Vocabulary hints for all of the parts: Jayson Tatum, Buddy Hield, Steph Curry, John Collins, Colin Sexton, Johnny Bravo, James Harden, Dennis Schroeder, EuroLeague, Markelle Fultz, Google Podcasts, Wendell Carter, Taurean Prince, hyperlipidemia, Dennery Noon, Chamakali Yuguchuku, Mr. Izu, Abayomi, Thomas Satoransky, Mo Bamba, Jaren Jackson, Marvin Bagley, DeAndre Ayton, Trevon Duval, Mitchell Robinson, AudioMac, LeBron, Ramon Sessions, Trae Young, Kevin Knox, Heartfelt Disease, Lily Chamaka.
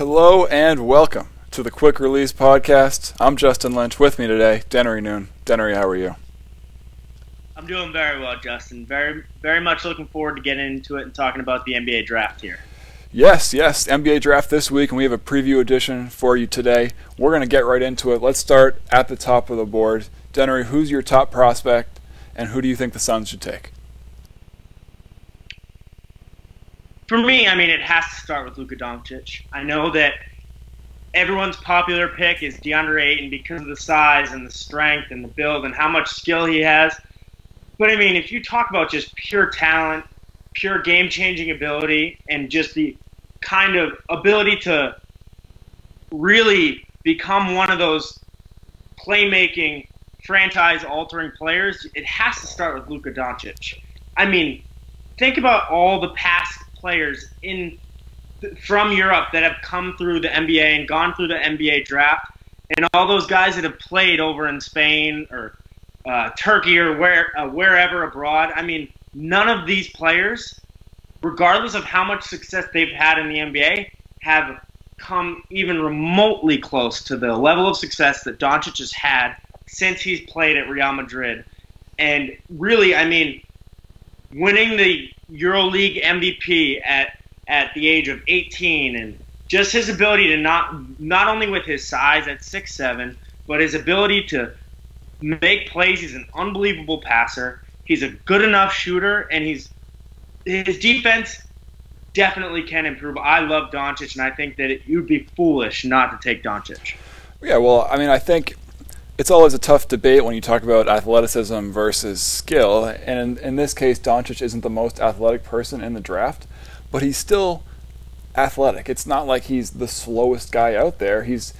Hello and welcome to the Quick Release Podcast. I'm Justin Lynch. With me today, Dennery Noon. Dennery, how are you? I'm doing very well, Justin. Very much looking forward to getting into it and talking about the NBA draft here. Yes, NBA draft this week, and we have a preview edition for you today. We're going to get right into it. Let's start at the top of the board. Dennery, who's your top prospect, and who do you think the Suns should take? For me, I mean, it has to start with Luka Doncic. I know that everyone's popular pick is DeAndre Ayton because of the size and the strength and the build and how much skill he has. But, I mean, if you talk about just pure talent, pure game-changing ability, and just the kind of ability to really become one of those playmaking, franchise-altering players, it has to start with Luka Doncic. I mean, think about all the past players from Europe that have come through the NBA and gone through the NBA draft, and all those guys that have played over in Spain or Turkey or wherever abroad. I mean, none of these players, regardless of how much success they've had in the NBA, have come even remotely close to the level of success that Doncic has had since he's played at Real Madrid. And really, I mean, winning the EuroLeague MVP at the age of 18, and just his ability to not only with his size at 6'7", but his ability to make plays. He's an unbelievable passer. He's a good enough shooter, and his defense definitely can improve. I love Doncic, and I think that you'd be foolish not to take Doncic. Yeah, well, I mean, I think it's always a tough debate when you talk about athleticism versus skill, and in this case, Doncic isn't the most athletic person in the draft, but he's still athletic. It's not like he's the slowest guy out there. He's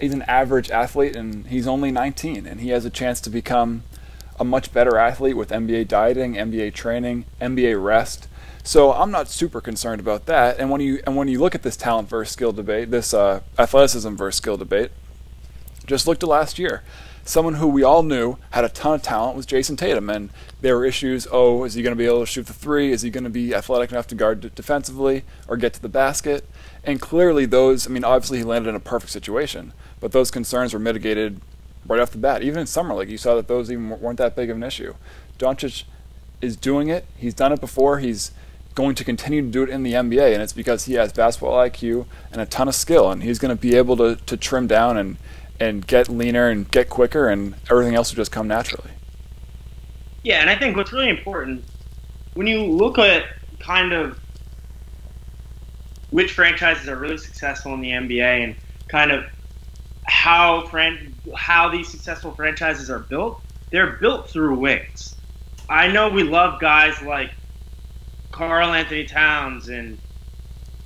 an average athlete, and he's only 19, and he has a chance to become a much better athlete with NBA dieting, NBA training, NBA rest. So I'm not super concerned about that. And when you look at this talent versus skill debate, this athleticism versus skill debate, just look to last year. Someone who we all knew had a ton of talent was Jayson Tatum, and there were issues, is he going to be able to shoot the three? Is he going to be athletic enough to guard defensively or get to the basket? And clearly obviously he landed in a perfect situation, but those concerns were mitigated right off the bat. Even in Summer League, you saw that those even weren't that big of an issue. Doncic is doing it. He's done it before. He's going to continue to do it in the NBA, and it's because he has basketball IQ and a ton of skill, and he's going to be able to trim down and get leaner and get quicker, and everything else will just come naturally. Yeah, and I think what's really important, when you look at kind of which franchises are really successful in the NBA and kind of how these successful franchises are built, they're built through wings. I know we love guys like Karl-Anthony Towns and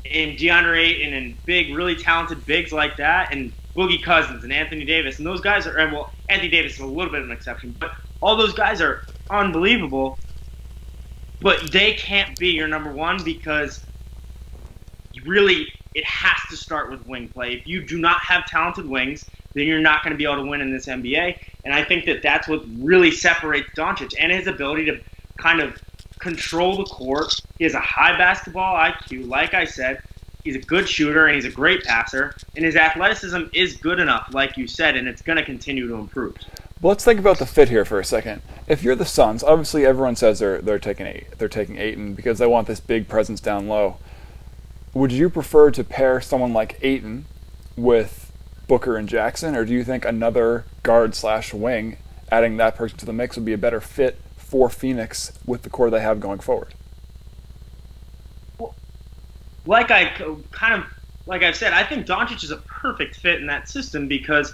DeAndre Ayton and big, really talented bigs like that, and Boogie Cousins and Anthony Davis, and those guys are, well, Anthony Davis is a little bit of an exception, but all those guys are unbelievable, but they can't be your number one because really it has to start with wing play. If you do not have talented wings, then you're not going to be able to win in this NBA, and I think that that's what really separates Doncic and his ability to kind of control the court. He has a high basketball IQ, like I said. He's a good shooter, and he's a great passer, and his athleticism is good enough, like you said, and it's going to continue to improve. Well, let's think about the fit here for a second. If you're the Suns, obviously everyone says they're taking Ayton because they want this big presence down low. Would you prefer to pair someone like Ayton with Booker and Jackson, or do you think another guard/wing, adding that person to the mix, would be a better fit for Phoenix with the core they have going forward? Like I've said, I think Doncic is a perfect fit in that system because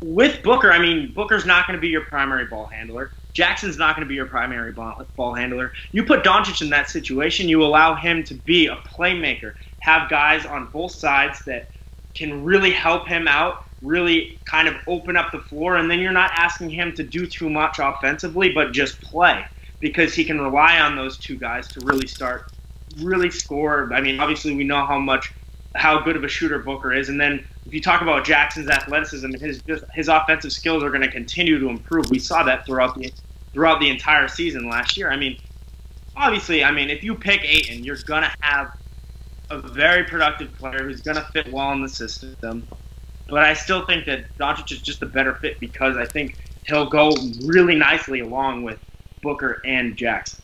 with Booker, I mean, Booker's not going to be your primary ball handler. Jackson's not going to be your primary ball handler. You put Doncic in that situation, you allow him to be a playmaker, have guys on both sides that can really help him out, really kind of open up the floor, and then you're not asking him to do too much offensively but just play because he can rely on those two guys to really start really score. I mean, obviously we know how good of a shooter Booker is, and then if you talk about Jackson's athleticism, his offensive skills are going to continue to improve. We saw that throughout the entire season last year. I mean, obviously, if you pick Ayton, you're going to have a very productive player who's going to fit well in the system. But I still think that Doncic is just a better fit because I think he'll go really nicely along with Booker and Jackson.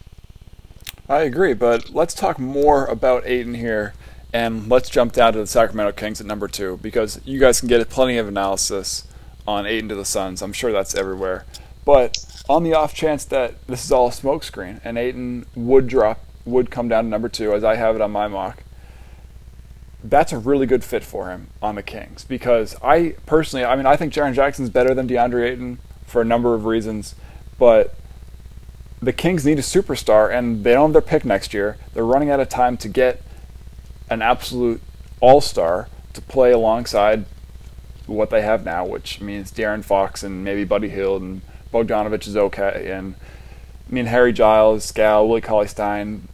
I agree, but let's talk more about Ayton here, and let's jump down to the Sacramento Kings at number 2, because you guys can get plenty of analysis on Ayton to the Suns. I'm sure that's everywhere. But on the off chance that this is all a smokescreen and Ayton would come down to number 2, as I have it on my mock, that's a really good fit for him on the Kings, because I personally, I think Jaren Jackson's better than DeAndre Ayton for a number of reasons, but the Kings need a superstar, and they don't have their pick next year. They're running out of time to get an absolute all-star to play alongside what they have now, which means Darren Fox and maybe Buddy Hield, and Bogdanovich is okay, and Harry Giles, Scal, Willie Cauley-Stein.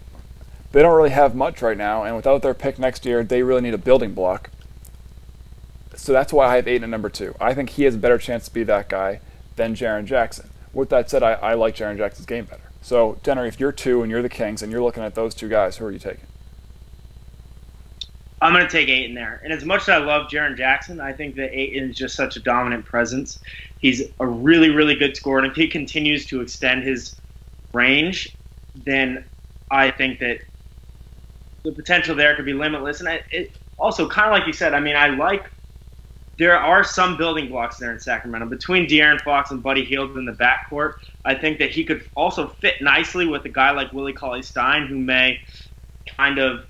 They don't really have much right now, and without their pick next year, they really need a building block. So that's why I have Ayton at number 2. I think he has a better chance to be that guy than Jaren Jackson. With that said, I like Jaren Jackson's game better. So, Denner, if you're 2 and you're the Kings and you're looking at those two guys, who are you taking? I'm going to take Ayton there. And as much as I love Jaren Jackson, I think that Ayton is just such a dominant presence. He's a really, really good scorer. And if he continues to extend his range, then I think that the potential there could be limitless. And it also, kind of like you said, there are some building blocks there in Sacramento. Between De'Aaron Fox and Buddy Hield in the backcourt, I think that he could also fit nicely with a guy like Willie Cauley-Stein, who may kind of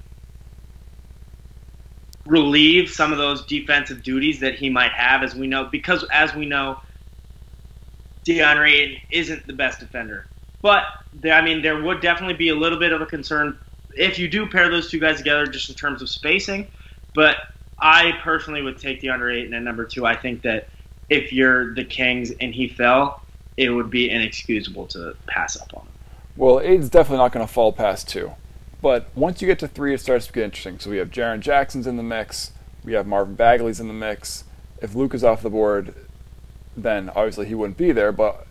relieve some of those defensive duties that he might have, as we know. Because, as we know, DeAndre Ayton isn't the best defender. But, there would definitely be a little bit of a concern if you do pair those two guys together just in terms of spacing. But I personally would take DeAndre Ayton at number 2. I think that if you're the Kings and he fell, it would be inexcusable to pass up on him. Well, Ayton's definitely not going to fall past 2. But once you get to 3, it starts to get interesting. So we have Jaren Jackson's in the mix. We have Marvin Bagley's in the mix. If Luka's off the board, then obviously he wouldn't be there. But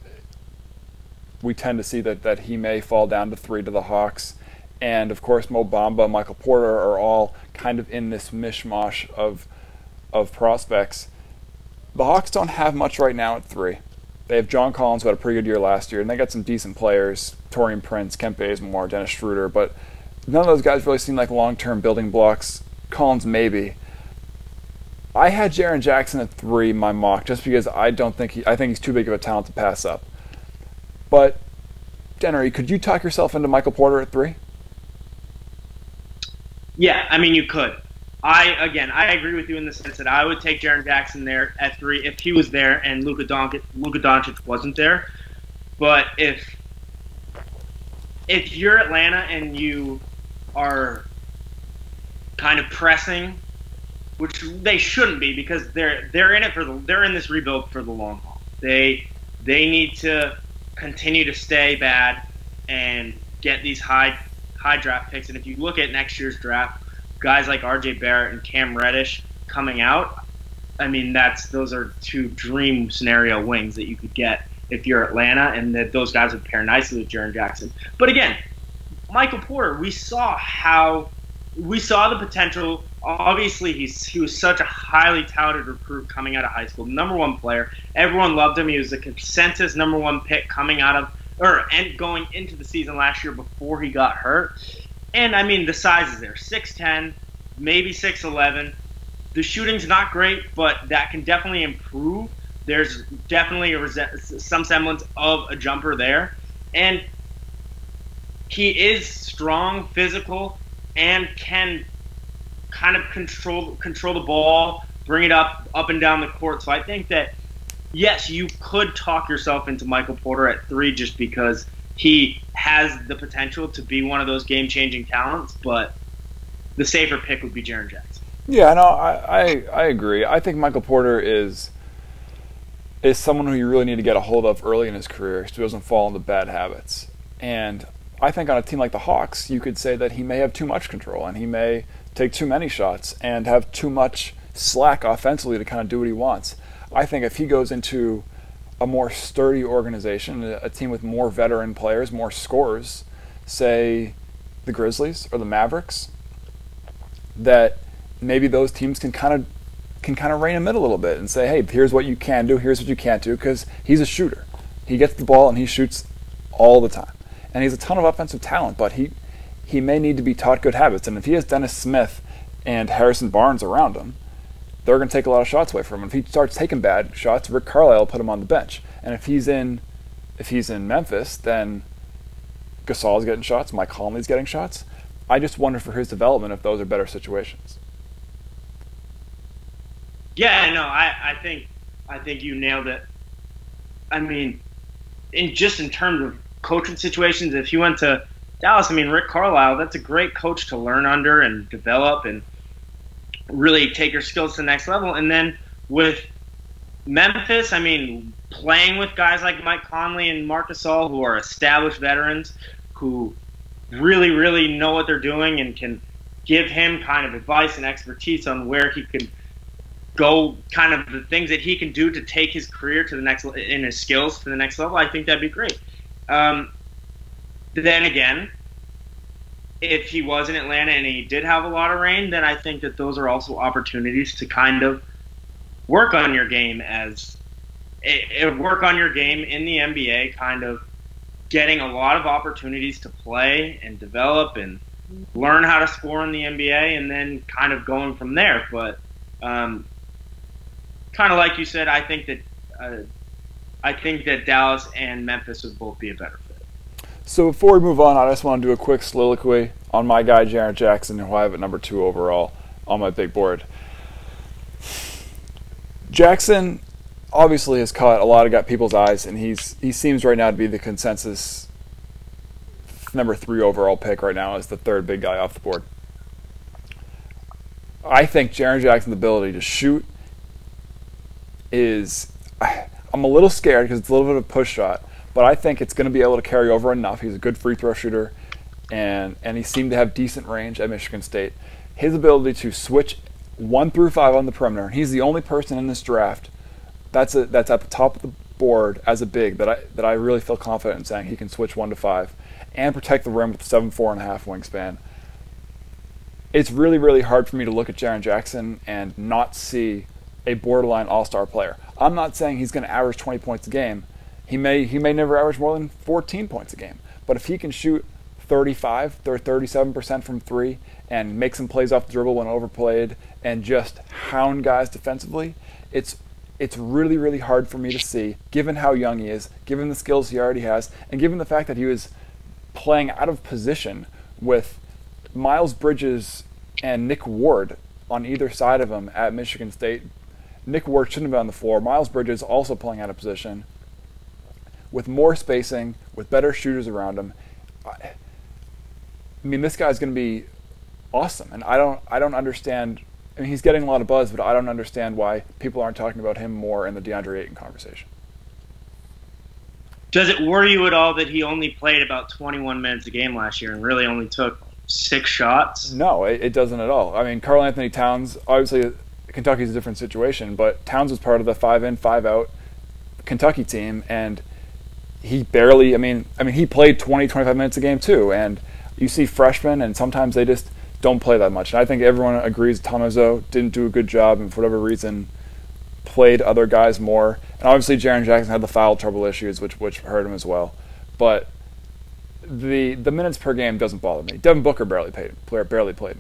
we tend to see that he may fall down to 3 to the Hawks. And, of course, Mo Bamba, Michael Porter are all kind of in this mishmash of prospects. The Hawks don't have much right now at 3. They have John Collins, who had a pretty good year last year, and they got some decent players, Taurean Prince, Kempe Adebayo, Dennis Schroeder, but none of those guys really seem like long-term building blocks. Collins, maybe. I had Jaren Jackson at 3, my mock, just because I think he's too big of a talent to pass up. But, Dennery, could you talk yourself into Michael Porter at 3? Yeah, you could. I agree with you in the sense that I would take Jaren Jackson there at 3 if he was there and Luka Doncic wasn't there. But if you're Atlanta and you are kind of pressing, which they shouldn't be, because they're in this rebuild for the long haul. They need to continue to stay bad and get these high draft picks, and if you look at next year's draft, guys like RJ Barrett and Cam Reddish coming out, those are 2 dream scenario wings that you could get if you're Atlanta, and that those guys would pair nicely with Jaren Jackson. But again, Michael Porter, we saw the potential. Obviously, he was such a highly touted recruit coming out of high school, number 1 player. Everyone loved him. He was a consensus number 1 pick going into the season last year before he got hurt. And, the size is there. 6'10", maybe 6'11". The shooting's not great, but that can definitely improve. There's definitely some semblance of a jumper there. And he is strong, physical, and can kind of control the ball, bring it up and down the court. So I think that, yes, you could talk yourself into Michael Porter at 3 just because he has the potential to be one of those game-changing talents, but the safer pick would be Jaren Jackson. Yeah, no, I agree. I think Michael Porter is someone who you really need to get a hold of early in his career so he doesn't fall into bad habits. And I think on a team like the Hawks, you could say that he may have too much control and he may take too many shots and have too much slack offensively to kind of do what he wants. I think if he goes into a more sturdy organization, a team with more veteran players, more scorers, say the Grizzlies or the Mavericks, that maybe those teams can kind of rein him in a little bit and say, hey, here's what you can do, here's what you can't do, because he's a shooter. He gets the ball and he shoots all the time. And he's a ton of offensive talent, but he may need to be taught good habits. And if he has Dennis Smith and Harrison Barnes around him, they're going to take a lot of shots away from him. If he starts taking bad shots, Rick Carlisle will put him on the bench. And if he's in Memphis, then Gasol's getting shots, Mike Conley's getting shots. I just wonder for his development if those are better situations. Yeah, no, I think you nailed it. I mean, in terms of coaching situations, if you went to Dallas, I mean, Rick Carlisle, that's a great coach to learn under and develop and really take your skills to the next level. And then with Memphis, I mean, playing with guys like Mike Conley and Marc Gasol, who are established veterans, who really, really know what they're doing and can give him kind of advice and expertise on where he can go, kind of the things that he can do to take his career to the next, in his skills to the next level, I think that'd be great. Then again, if he was in Atlanta and he did have a lot of rain, then I think that those are also opportunities to kind of work on your game in the NBA, kind of getting a lot of opportunities to play and develop and learn how to score in the NBA, and then kind of going from there. But kind of like you said, I think that Dallas and Memphis would both be a better fit. So before we move on, I just want to do a quick soliloquy on my guy Jaren Jackson, who I have at number 2 overall on my big board. Jackson obviously has caught a lot of people's eyes, and he seems right now to be the consensus number 3 overall pick right now as the third big guy off the board. I think Jaren Jackson's ability to shoot is, I'm a little scared because it's a little bit of a push shot, but I think it's going to be able to carry over enough. He's a good free throw shooter, and he seemed to have decent range at Michigan State. His ability to switch 1 through 5 on the perimeter, and he's the only person in this draft that's at the top of the board as a big that I really feel confident in saying he can switch 1 to 5 and protect the rim with 7'4.5" wingspan. It's really, really hard for me to look at Jaren Jackson and not see a borderline all-star player. I'm not saying he's going to average 20 points a game. He may never average more than 14 points a game. But if he can shoot 35 or 37% from 3 and make some plays off the dribble when overplayed and just hound guys defensively, it's really, really hard for me to see, given how young he is, given the skills he already has, and given the fact that he was playing out of position with Miles Bridges and Nick Ward on either side of him at Michigan State. Nick Ward shouldn't have been on the floor. Miles Bridges also playing out of position. With more spacing, with better shooters around him, I mean, this guy's going to be awesome. And I don't understand. I mean, he's getting a lot of buzz, but I don't understand why people aren't talking about him more in the DeAndre Ayton conversation. Does it worry you at all that he only played about 21 minutes a game last year and really only took 6 shots? No, it doesn't at all. I mean, Karl Anthony Towns, obviously Kentucky's a different situation, but Towns was part of the 5-in, 5-out Kentucky team, and he barely, I mean, he played 20, 25 minutes a game too, and you see freshmen, and sometimes they just don't play that much. And I think everyone agrees Tomazo didn't do a good job, and for whatever reason, played other guys more. And obviously Jaren Jackson had the foul trouble issues, which hurt him as well. But the minutes per game doesn't bother me. Devin Booker barely played in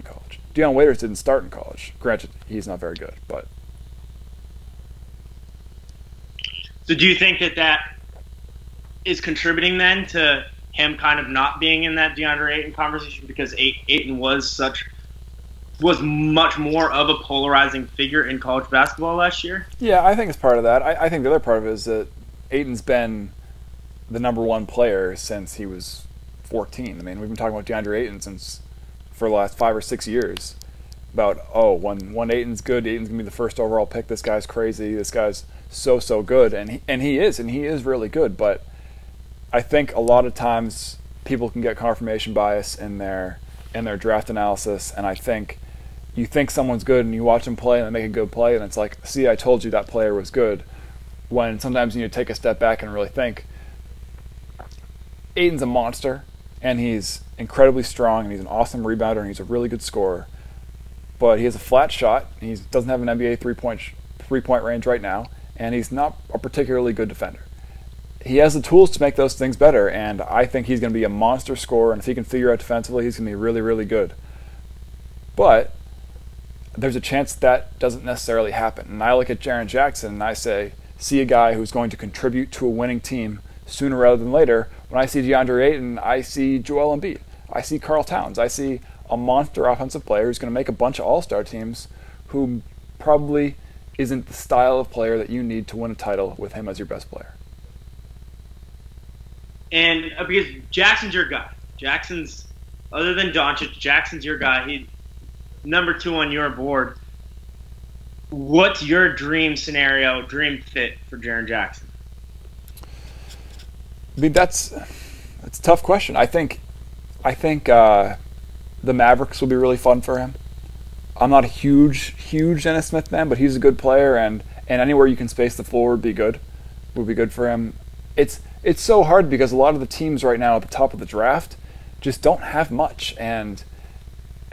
college. Deion Waiters didn't start in college. Granted, he's not very good, but. So do you think that is contributing then to him kind of not being in that DeAndre Ayton conversation, because Ayton was much more of a polarizing figure in college basketball last year? Yeah, I think it's part of that. I think the other part of it is that Ayton's been the number one player since he was 14. I mean, we've been talking about DeAndre Ayton for the last 5 or 6 years about, when Ayton's good, Ayton's going to be the first overall pick. This guy's crazy. This guy's so good. And he is really good, but I think a lot of times people can get confirmation bias in their draft analysis, and I think you think someone's good and you watch them play and they make a good play and it's like, see, I told you that player was good, when sometimes you need to take a step back and really think. Ayton's a monster, and he's incredibly strong, and he's an awesome rebounder, and he's a really good scorer. but he has a flat shot. He doesn't have an NBA three-point range right now, and he's not a particularly good defender. He has the tools to make those things better, and I think he's going to be a monster scorer, and if he can figure out defensively, he's going to be really, really good. But there's a chance that doesn't necessarily happen. And I look at Jaren Jackson, and I say, see a guy who's going to contribute to a winning team sooner rather than later. When I see DeAndre Ayton, I see Joel Embiid. I see Karl Towns. I see a monster offensive player who's going to make a bunch of all-star teams who probably isn't the style of player that you need to win a title with him as your best player. And because Jackson's your guy. Jackson's, other than Doncic, Jackson's your guy. He's number two on your board. What's your dream scenario, dream fit for Jaren Jackson? I mean, that's a tough question. I think the Mavericks will be really fun for him. I'm not a huge Dennis Smith fan, but he's a good player, and anywhere you can space the floor would be good for him. It's so hard because a lot of the teams right now at the top of the draft just don't have much. And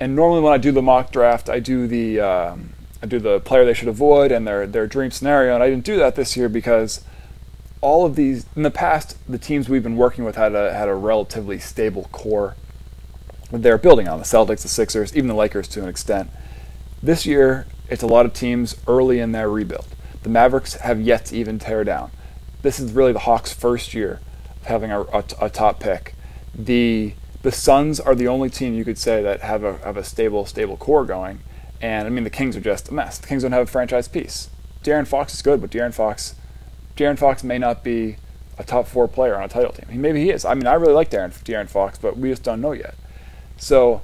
normally when I do the mock draft, I do the I do the player they should avoid and their dream scenario, and I didn't do that this year because all of these, in the past, the teams we've been working with had a relatively stable core they're building on, the Celtics, the Sixers, even the Lakers to an extent. This year, it's a lot of teams early in their rebuild. The Mavericks have yet to even tear down. This is really the Hawks' first year of having a top pick. The Suns are the only team you could say that have a stable core going. And, I mean, the Kings are just a mess. The Kings don't have a franchise piece. Darren Fox is good, but Darren Fox may not be a top four player on a title team. Maybe he is. I mean, I really like Darren Fox, but we just don't know yet. So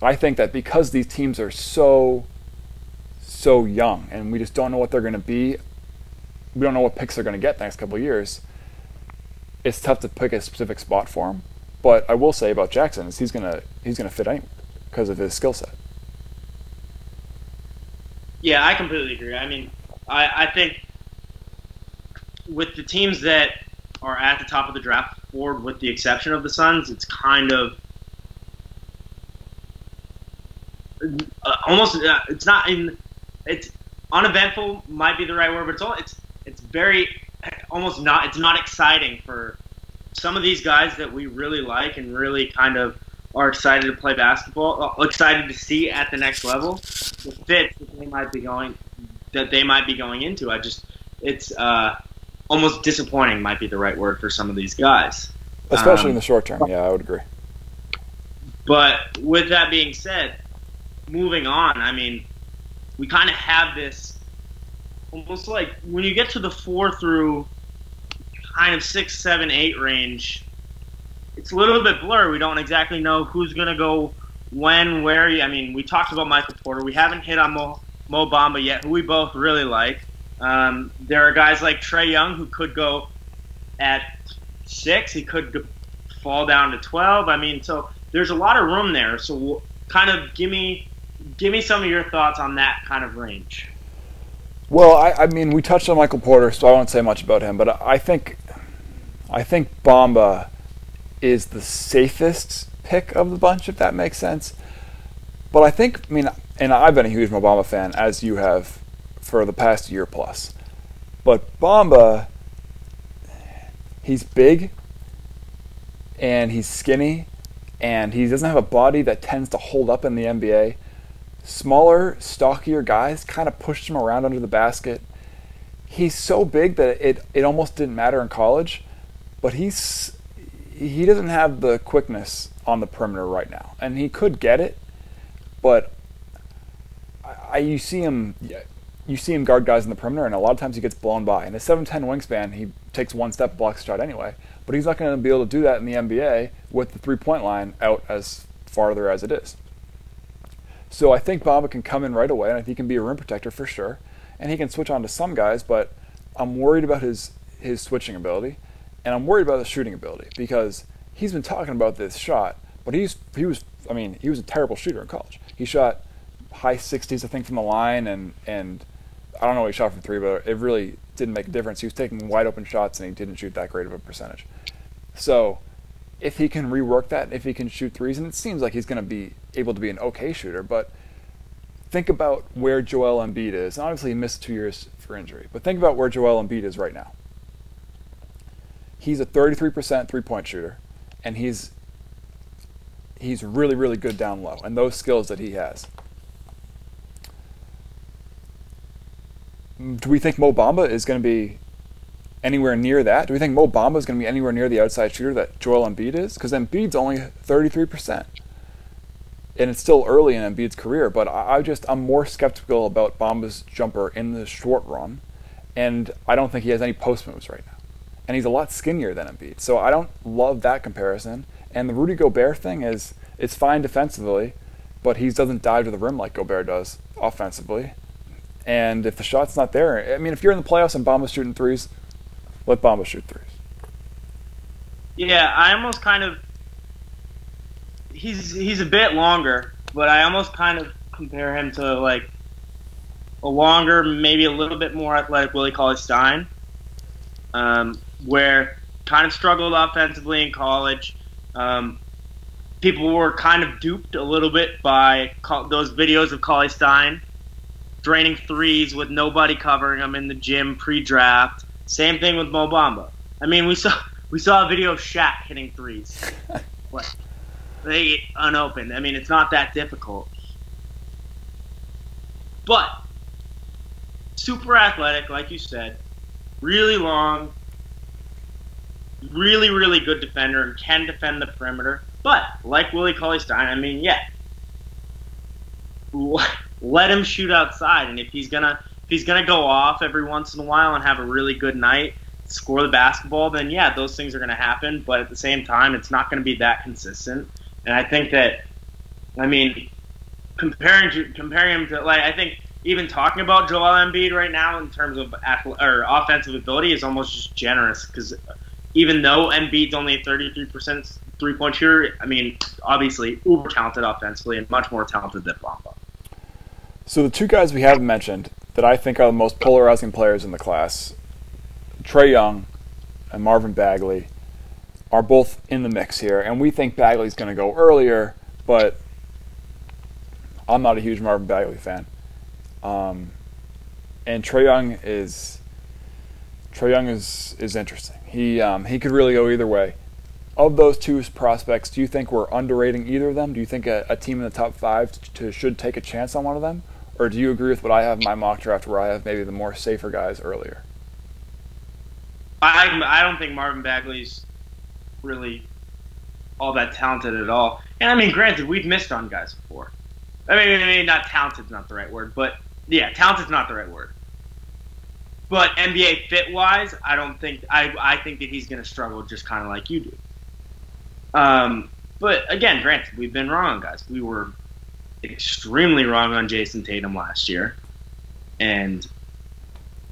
I think that because these teams are so young and we just don't know what they're going to be, we don't know what picks they're going to get the next couple of years, it's tough to pick a specific spot for him. But I will say about Jackson is he's going to fit anywhere because of his skill set. Yeah, I completely agree. I mean, I think with the teams that are at the top of the draft board, with the exception of the Suns, it's kind of it's uneventful might be the right word, but it's not exciting for some of these guys that we really like and really kind of are excited to play basketball, excited to see at the next level, the fits that they might be going into. It's almost disappointing might be the right word for some of these guys, especially in the short term. Yeah, I would agree. But with that being said, moving on, I mean, we kind of have this almost like when you get to the 4 through kind of 6, 7, 8 range, it's a little bit blurred. We don't exactly know who's going to go when, where. I mean, we talked about Michael Porter. We haven't hit on Mo Bamba yet, who we both really like. There are guys like Trae Young who could go at 6. He could fall down to 12. I mean, so there's a lot of room there. So kind of give me some of your thoughts on that kind of range. Well, I mean, we touched on Michael Porter, so I won't say much about him, but I think Bamba is the safest pick of the bunch, if that makes sense. But I mean, I've been a huge Mo Bamba fan, as you have, for the past year plus. But Bamba, he's big, and he's skinny, and he doesn't have a body that tends to hold up in the NBA. Smaller, stockier guys kind of pushed him around under the basket. He's so big that it almost didn't matter in college, but he doesn't have the quickness on the perimeter right now. And he could get it, but you see him guard guys in the perimeter, and a lot of times he gets blown by. In a 7'10 wingspan, he takes one step, blocks a shot anyway. But he's not going to be able to do that in the NBA with the three-point line out as farther as it is. So I think Bamba can come in right away, and I think he can be a rim protector for sure. And he can switch on to some guys, but I'm worried about his switching ability, and I'm worried about his shooting ability because he's been talking about this shot, but he was a terrible shooter in college. He shot high 60s, I think, from the line, and I don't know what he shot from three, but it really didn't make a difference. He was taking wide open shots, and he didn't shoot that great of a percentage. So if he can rework that, if he can shoot threes, and it seems like he's going to be able to be an okay shooter, but think about where Joel Embiid is. And obviously, he missed 2 years for injury. But think about where Joel Embiid is right now. He's a 33% three-point shooter, and he's really, really good down low, and those skills that he has. Do we think Mo Bamba is going to be anywhere near that? Do we think Mo Bamba is going to be anywhere near the outside shooter that Joel Embiid is? Because Embiid's only 33%. And it's still early in Embiid's career, but I'm more skeptical about Bamba's jumper in the short run, and I don't think he has any post moves right now. And he's a lot skinnier than Embiid, so I don't love that comparison. And the Rudy Gobert thing is, it's fine defensively, but he doesn't dive to the rim like Gobert does offensively. And if the shot's not there, I mean, if you're in the playoffs and Bamba's shooting threes, let Bamba shoot threes. Yeah, I almost kind of... He's a bit longer, but I almost kind of compare him to, like, a longer, maybe a little bit more athletic Willie Cauley-Stein, where kind of struggled offensively in college. People were kind of duped a little bit by those videos of Cauley-Stein draining threes with nobody covering him in the gym pre-draft. Same thing with Mo Bamba. I mean, we saw a video of Shaq hitting threes. What? They unopened. I mean, it's not that difficult. But super athletic, like you said, really long, really, really good defender and can defend the perimeter. But like Willie Cauley-Stein, I mean, yeah, let him shoot outside. And if he's gonna go off every once in a while and have a really good night, score the basketball, then yeah, those things are going to happen. But at the same time, it's not going to be that consistent. And I think that, I mean, comparing him to, like, I think even talking about Joel Embiid right now in terms of offensive ability is almost just generous, because even though Embiid's only a 33% three-point shooter, I mean, obviously uber talented offensively and much more talented than Bamba. So the two guys we haven't mentioned that I think are the most polarizing players in the class, Trae Young and Marvin Bagley, are both in the mix here, and we think Bagley's going to go earlier, but I'm not a huge Marvin Bagley fan. And Trae Young is interesting. He could really go either way. Of those two prospects, do you think we're underrating either of them? Do you think a team in the top five should take a chance on one of them? Or do you agree with what I have in my mock draft, where I have maybe the more safer guys earlier? I don't think Marvin Bagley's really all that talented at all. And, I mean, granted, we've missed on guys before. I mean, not talented's not the right word, but, yeah, talented's not the right word. But NBA fit-wise, I don't think – I think that he's going to struggle just kind of like you do. But, again, granted, we've been wrong on guys. We were extremely wrong on Jayson Tatum last year. And –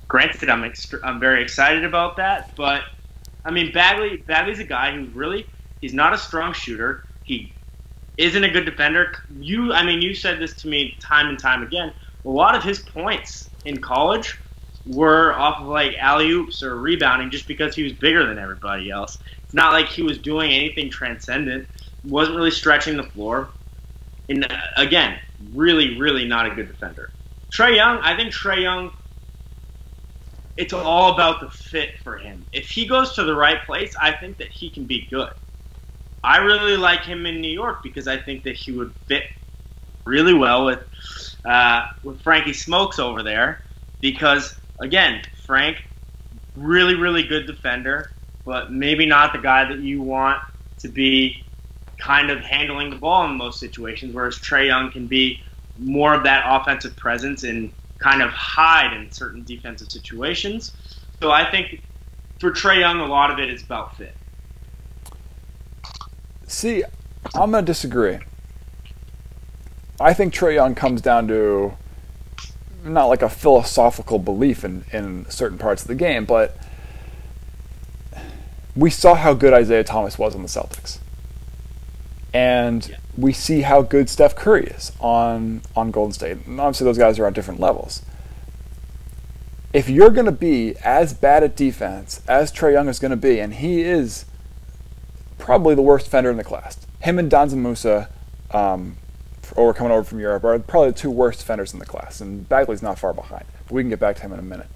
granted, I'm very excited about that, but I mean, Bagley's a guy who really, he's not a strong shooter. He isn't a good defender. You said this to me time and time again. A lot of his points in college were off of like alley-oops or rebounding, just because he was bigger than everybody else. It's not like he was doing anything transcendent. Wasn't really stretching the floor. And again, really, really not a good defender. I think Trae Young. It's all about the fit for him. If he goes to the right place, I think that he can be good. I really like him in New York because I think that he would fit really well with Frankie Smokes over there, because, again, Frank, really, really good defender, but maybe not the guy that you want to be kind of handling the ball in most situations, whereas Trae Young can be more of that offensive presence and kind of hide in certain defensive situations. So I think for Trae Young, a lot of it is about fit. See, I'm going to disagree. I think Trae Young comes down to not like a philosophical belief in certain parts of the game, but we saw how good Isaiah Thomas was on the Celtics. And we see how good Steph Curry is on Golden State. And obviously those guys are on different levels. If you're going to be as bad at defense as Trae Young is going to be, and he is probably the worst defender in the class. Him and Donza Musa or coming over from Europe are probably the two worst defenders in the class, and Bagley's not far behind. But we can get back to him in a minute.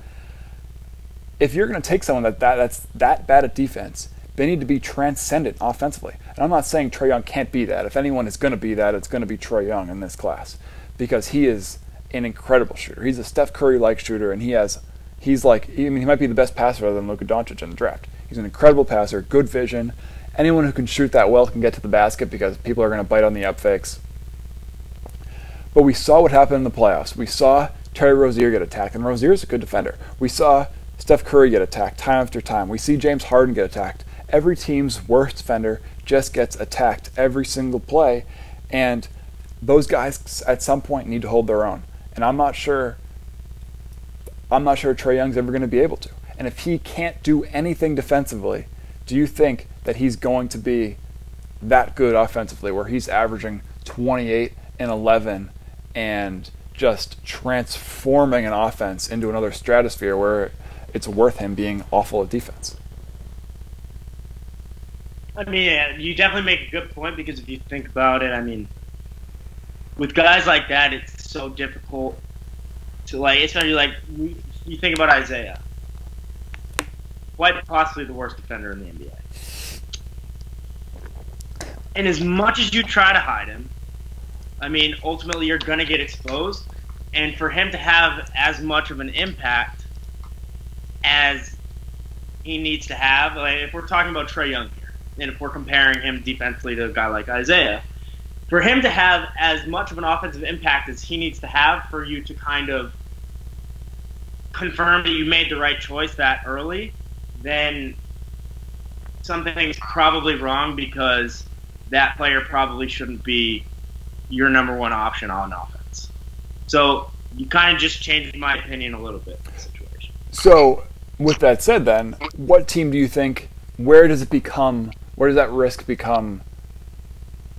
If you're going to take someone that's that bad at defense, they need to be transcendent offensively. And I'm not saying Trae Young can't be that. If anyone is going to be that, it's going to be Trae Young in this class, because he is an incredible shooter. He's a Steph Curry-like shooter, and he might be the best passer other than Luka Doncic in the draft. He's an incredible passer, good vision. Anyone who can shoot that well can get to the basket because people are going to bite on the up fakes. But we saw what happened in the playoffs. We saw Terry Rozier get attacked, and Rozier's a good defender. We saw Steph Curry get attacked time after time. We see James Harden get attacked. Every team's worst defender just gets attacked every single play, and those guys at some point need to hold their own. And I'm not sure Trae Young's ever going to be able to. And if he can't do anything defensively, do you think that he's going to be that good offensively, where he's averaging 28 and 11 and just transforming an offense into another stratosphere where it's worth him being awful at defense? I mean, yeah, you definitely make a good point, because if you think about it, I mean, with guys like that, it's so difficult to, like, especially, like, you think about Isaiah. Quite possibly the worst defender in the NBA. And as much as you try to hide him, I mean, ultimately you're going to get exposed. And for him to have as much of an impact as he needs to have, like, if we're talking about Trae Young here, and if we're comparing him defensively to a guy like Isaiah, for him to have as much of an offensive impact as he needs to have for you to kind of confirm that you made the right choice that early, then something's probably wrong, because that player probably shouldn't be your number one option on offense. So you kind of just changed my opinion a little bit in this situation. So with that said then, what team do you think, where does that risk become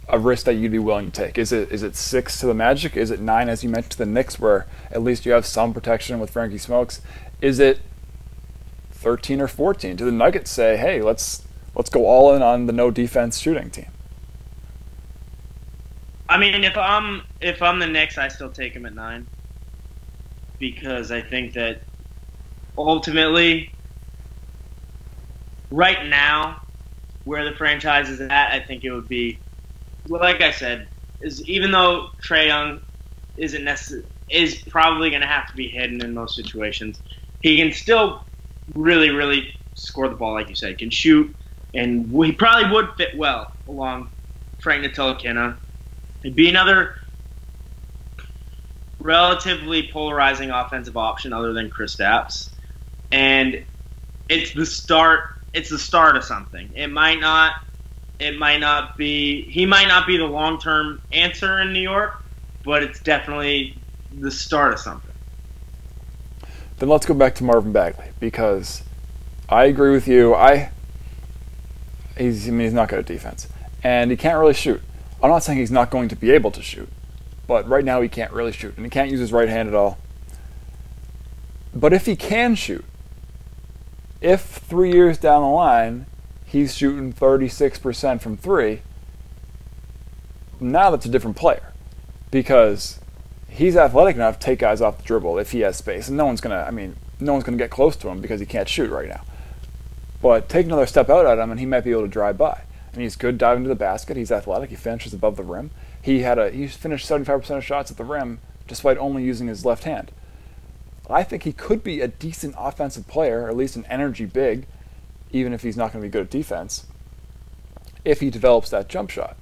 a risk that you'd be willing to take? Is it 6 to the Magic? Is it 9, as you mentioned, to the Knicks, where at least you have some protection with Frankie Smokes? Is it 13 or 14? Do the Nuggets say, hey, let's go all in on the no defense shooting team? I mean, if I'm the Knicks, I still take him at 9, because I think that ultimately right now where the franchise is at, I think it would be, like I said, is even though Trae Young is probably going to have to be hidden in most situations, he can still really, really score the ball, like you said. He can shoot, and he probably would fit well along Frank Ntilikina. He'd be another relatively polarizing offensive option other than Kristaps, and it's the start. It's the start of something. He might not be the long-term answer in New York, but it's definitely the start of something. Then let's go back to Marvin Bagley, because I agree with you. He's not good at defense, and he can't really shoot. I'm not saying he's not going to be able to shoot, but right now he can't really shoot, and he can't use his right hand at all. But if he can shoot, if 3 years down the line he's shooting 36% from 3, now that's a different player, because he's athletic enough to take guys off the dribble if he has space, and no one's gonna get close to him because he can't shoot right now. But take another step out at him, and he might be able to drive by. And he's good diving to the basket. He's athletic. He finishes above the rim. He finished 75% of shots at the rim despite only using his left hand. I think he could be a decent offensive player, or at least an energy big, even if he's not going to be good at defense, if he develops that jump shot.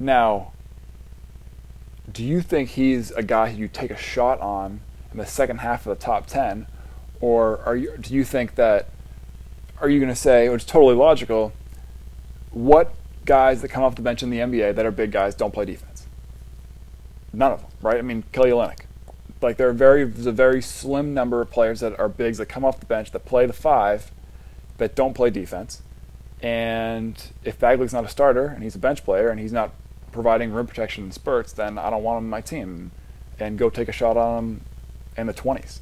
Now, do you think he's a guy who you take a shot on in the second half of the top 10, or are you going to say, which is totally logical, what guys that come off the bench in the NBA that are big guys don't play defense? None of them, right? I mean, Kelly Olynyk. Like, there's a very slim number of players that are bigs that come off the bench that play the 5 that don't play defense. And if Bagley's not a starter and he's a bench player and he's not providing rim protection in spurts, then I don't want him on my team, and go take a shot on him in the 20s.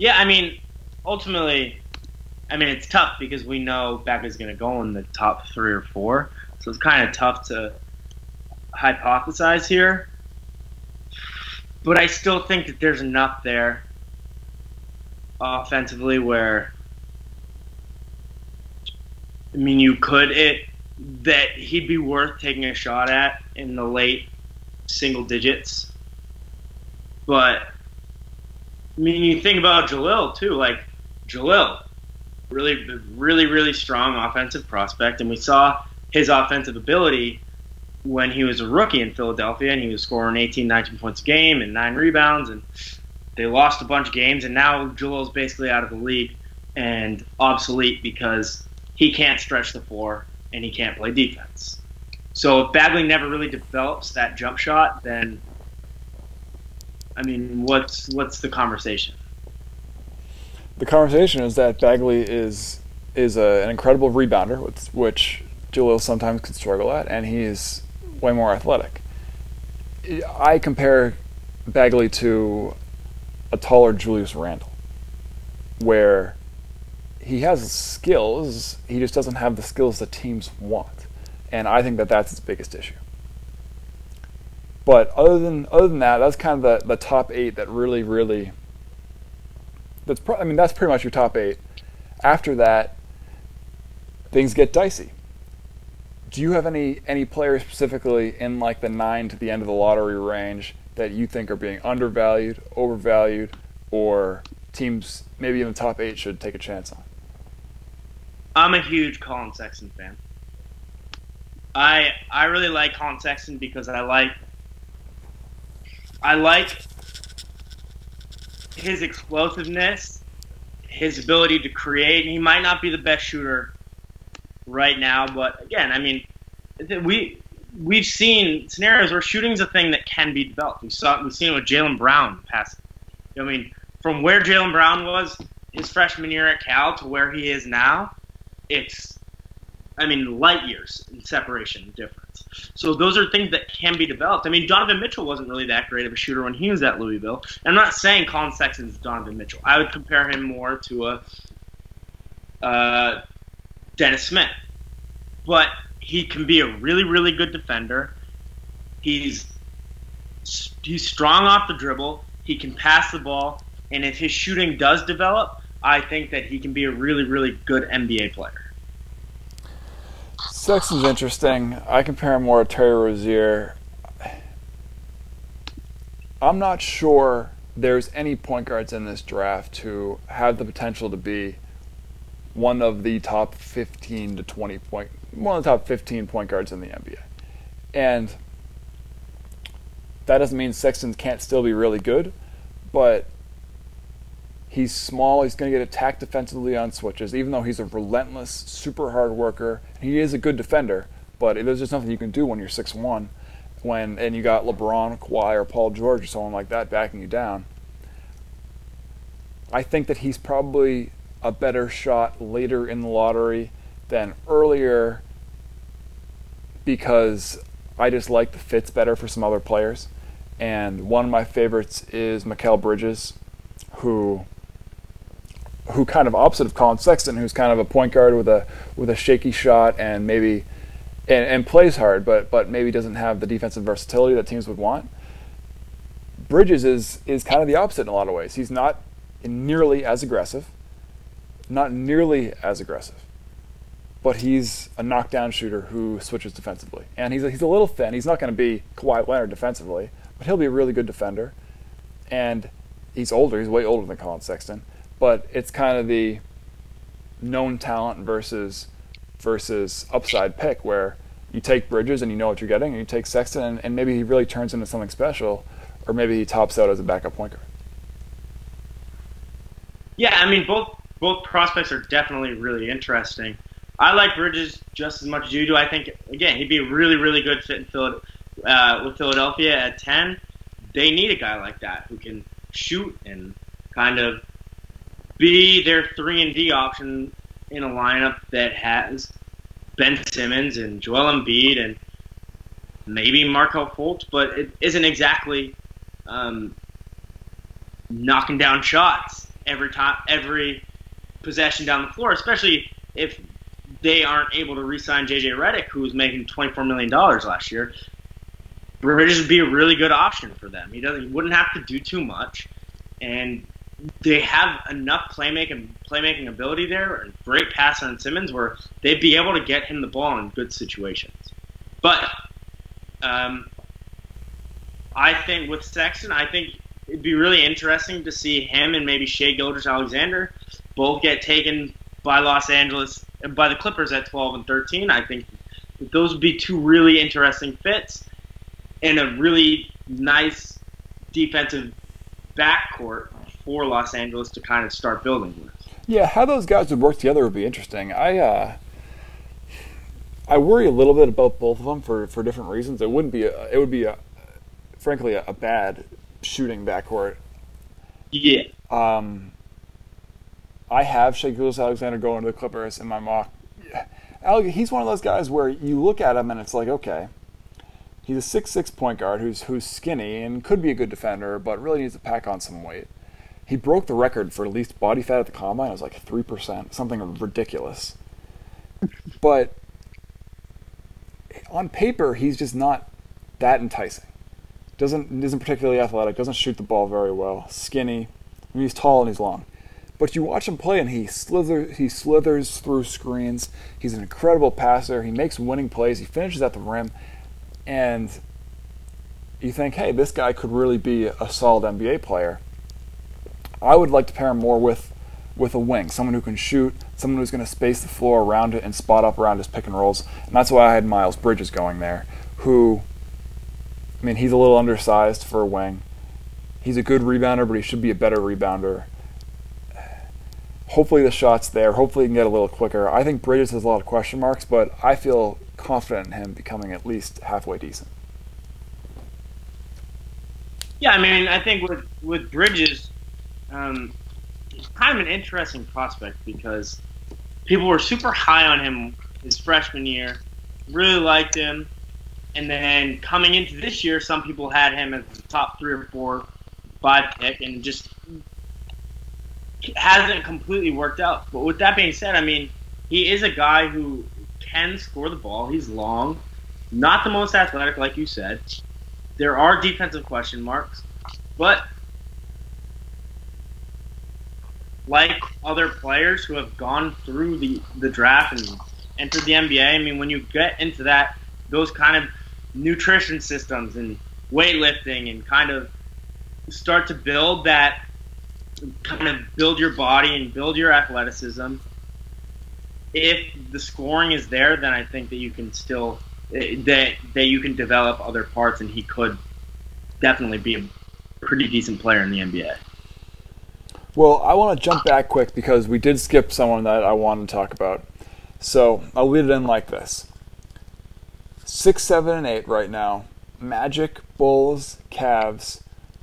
Yeah, I mean, ultimately, it's tough because we know Bagley's going to go in the top 3 or 4. So it's kind of tough to hypothesize here, but I still think that there's enough there offensively where, I mean, you could that he'd be worth taking a shot at in the late single digits. But, I mean, you think about Jahlil, too. Like, Jahlil, really strong offensive prospect. And we saw his offensive ability when he was a rookie in Philadelphia, and he was scoring 18, 19 points a game and 9 rebounds. And they lost a bunch of games. And now Jahlil's basically out of the league and obsolete because he can't stretch the floor and he can't play defense. So if Bagley never really develops that jump shot, then, I mean, what's the conversation? The conversation is that Bagley is an incredible rebounder, which Jahlil sometimes could struggle at, and he's way more athletic. I compare Bagley to a taller Julius Randle, where he has skills, he just doesn't have the skills that teams want. And I think that that's his biggest issue. But other than that, that's kind of the top eight that really that's pretty much your top eight. After that, things get dicey. Do you have any players specifically in like the 9 to the end of the lottery range that you think are being undervalued, overvalued, or teams maybe in the top 8 should take a chance on? I'm a huge Colin Sexton fan. I really like Colin Sexton because I like his explosiveness, his ability to create. He might not be the best shooter right now, but again, I mean, we've seen scenarios where shooting's a thing that can be developed. We've seen it with Jaylen Brown in the past. I mean, from where Jaylen Brown was his freshman year at Cal to where he is now, it's, I mean, light years in separation difference. So those are things that can be developed. I mean, Donovan Mitchell wasn't really that great of a shooter when he was at Louisville. I'm not saying Colin Sexton is Donovan Mitchell. I would compare him more to a Dennis Smith. But he can be a really good defender. He's strong off the dribble. He can pass the ball. And if his shooting does develop, I think that he can be a really good NBA player. Sexton's interesting. I compare him more to Terry Rozier. I'm not sure there's any point guards in this draft who have the potential to be one of the top 15 to 20 point, one of the top 15 point guards in the NBA. And that doesn't mean Sexton can't still be really good, but he's small. He's going to get attacked defensively on switches, even though he's a relentless, super hard worker. He is a good defender, but there's just nothing you can do when you're 6'1", and you got LeBron, Kawhi, or Paul George, or someone like that backing you down. I think that he's probably a better shot later in the lottery than earlier because I just like the fits better for some other players. And one of my favorites is Mikal Bridges, who kind of opposite of Colin Sexton, who's kind of a point guard with a shaky shot and maybe and plays hard, but maybe doesn't have the defensive versatility that teams would want. Bridges is kind of the opposite in a lot of ways. He's not nearly as aggressive, but he's a knockdown shooter who switches defensively. And he's a little thin. He's not going to be Kawhi Leonard defensively, but he'll be a really good defender. And he's older. He's way older than Colin Sexton. But it's kind of the known talent versus upside pick where you take Bridges and you know what you're getting, and you take Sexton and maybe he really turns into something special, or maybe he tops out as a backup point guard. Yeah, I mean, both prospects are definitely really interesting. I like Bridges just as much as you do. I think, again, he'd be a really good fit with Philadelphia at 10. They need a guy like that who can shoot and kind of be their 3-and-D option in a lineup that has Ben Simmons and Joel Embiid and maybe Markelle Fultz, but it isn't exactly knocking down shots every possession down the floor, especially if they aren't able to re-sign J.J. Redick, who was making $24 million last year. Bridges would be a really good option for them. He wouldn't have to do too much, and they have enough playmaking ability there and great pass on Simmons where they'd be able to get him the ball in good situations. But I think with Sexton, I think it'd be really interesting to see him and maybe Shai Gilgeous-Alexander both get taken by Los Angeles and by the Clippers at 12 and 13. I think that those would be two really interesting fits and a really nice defensive backcourt for Los Angeles to kind of start building with. Yeah, how those guys would work together would be interesting. I worry a little bit about both of them for different reasons. It would be, frankly, a bad shooting backcourt. Yeah. I have Shai Gilgeous-Alexander going to the Clippers in my mock. He's one of those guys where you look at him and it's like, okay, he's a 6'6" point guard who's skinny and could be a good defender, but really needs to pack on some weight. He broke the record for least body fat at the combine. It was like 3%, something ridiculous. But on paper, he's just not that enticing. Isn't particularly athletic. Doesn't shoot the ball very well. Skinny. I mean, he's tall and he's long. But you watch him play, and he slithers through screens. He's an incredible passer. He makes winning plays. He finishes at the rim, and you think, hey, this guy could really be a solid NBA player. I would like to pair him more with a wing, someone who can shoot, someone who's going to space the floor around it and spot up around his pick and rolls. And that's why I had Miles Bridges going there, who, I mean, he's a little undersized for a wing. He's a good rebounder, but he should be a better rebounder. Hopefully the shot's there. Hopefully he can get a little quicker. I think Bridges has a lot of question marks, but I feel confident in him becoming at least halfway decent. Yeah, I mean, I think with Bridges, he's kind of an interesting prospect because people were super high on him his freshman year, really liked him, and then coming into this year, some people had him as the top 3 or 4, 5 pick, and just hasn't completely worked out. But with that being said, I mean, he is a guy who can score the ball. He's long, not the most athletic, like you said. There are defensive question marks, but like other players who have gone through the draft and entered the NBA, I mean, when you get into those kind of nutrition systems and weightlifting and kind of start to build that, kind of build your body and build your athleticism, if the scoring is there, then I think that you can still that you can develop other parts, and he could definitely be a pretty decent player in the NBA. Well, I want to jump back quick because we did skip someone that I wanted to talk about. So I'll lead it in like this. 6, 7, and 8 right now. Magic, Bulls, Cavs.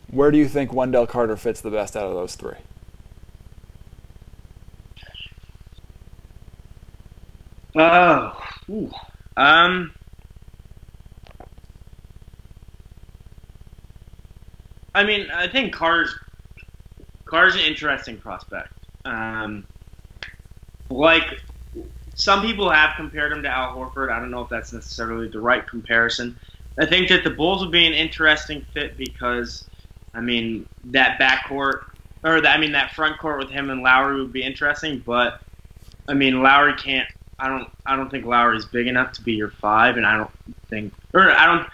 Where do you think Wendell Carter fits the best out of those three? I mean, I think Carter's an interesting prospect. Like, some people have compared him to Al Horford. I don't know if that's necessarily the right comparison. I think that the Bulls would be an interesting fit because, I mean, that backcourt, that front court with him and Lowry would be interesting. But, I mean, Lowry can't. I don't think Lowry's big enough to be your 5, and I don't think Lowry's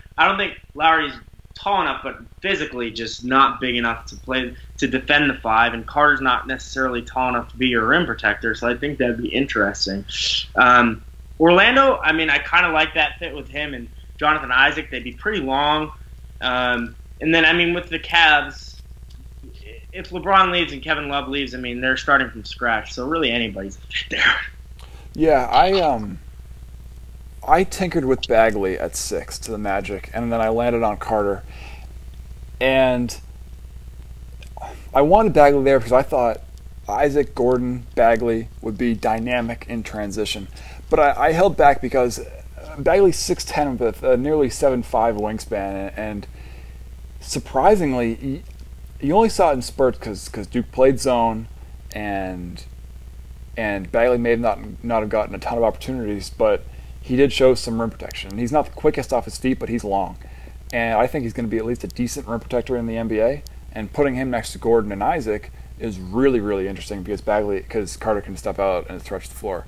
tall enough, but physically just not big enough to defend the 5, and Carter's not necessarily tall enough to be your rim protector, so I think that'd be interesting. Orlando, I mean, I kind of like that fit with him and Jonathan Isaac. They'd be pretty long. And then, I mean, with the Cavs, if LeBron leaves and Kevin Love leaves, I mean, they're starting from scratch, so really anybody's there. Yeah, I tinkered with Bagley at 6 to the Magic, and then I landed on Carter. And I wanted Bagley there because I thought Isaac, Gordon, Bagley would be dynamic in transition. But I held back because Bagley's 6'10 with a nearly 7'5 wingspan, and surprisingly, you only saw it in spurts because Duke played zone, and Bagley may not have gotten a ton of opportunities, but he did show some rim protection. He's not the quickest off his feet, but he's long. and I think he's going to be at least a decent rim protector in the NBA. And putting him next to Gordon and Isaac is really, really interesting because Carter can step out and stretch the floor.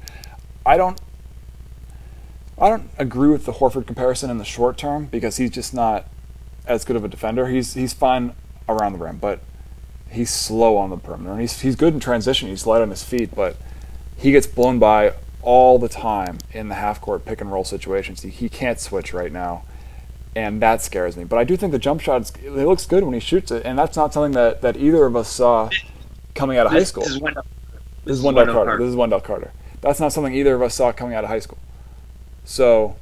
I don't agree with the Horford comparison in the short term because he's just not as good of a defender. He's fine around the rim, but he's slow on the perimeter. And he's good in transition. He's light on his feet, but he gets blown by all the time in the half-court pick-and-roll situations. He can't switch right now, and that scares me. But I do think the jump shot, it looks good when he shoots it, and that's not something that either of us saw coming out of high school. This is Wendell Carter. That's not something either of us saw coming out of high school. So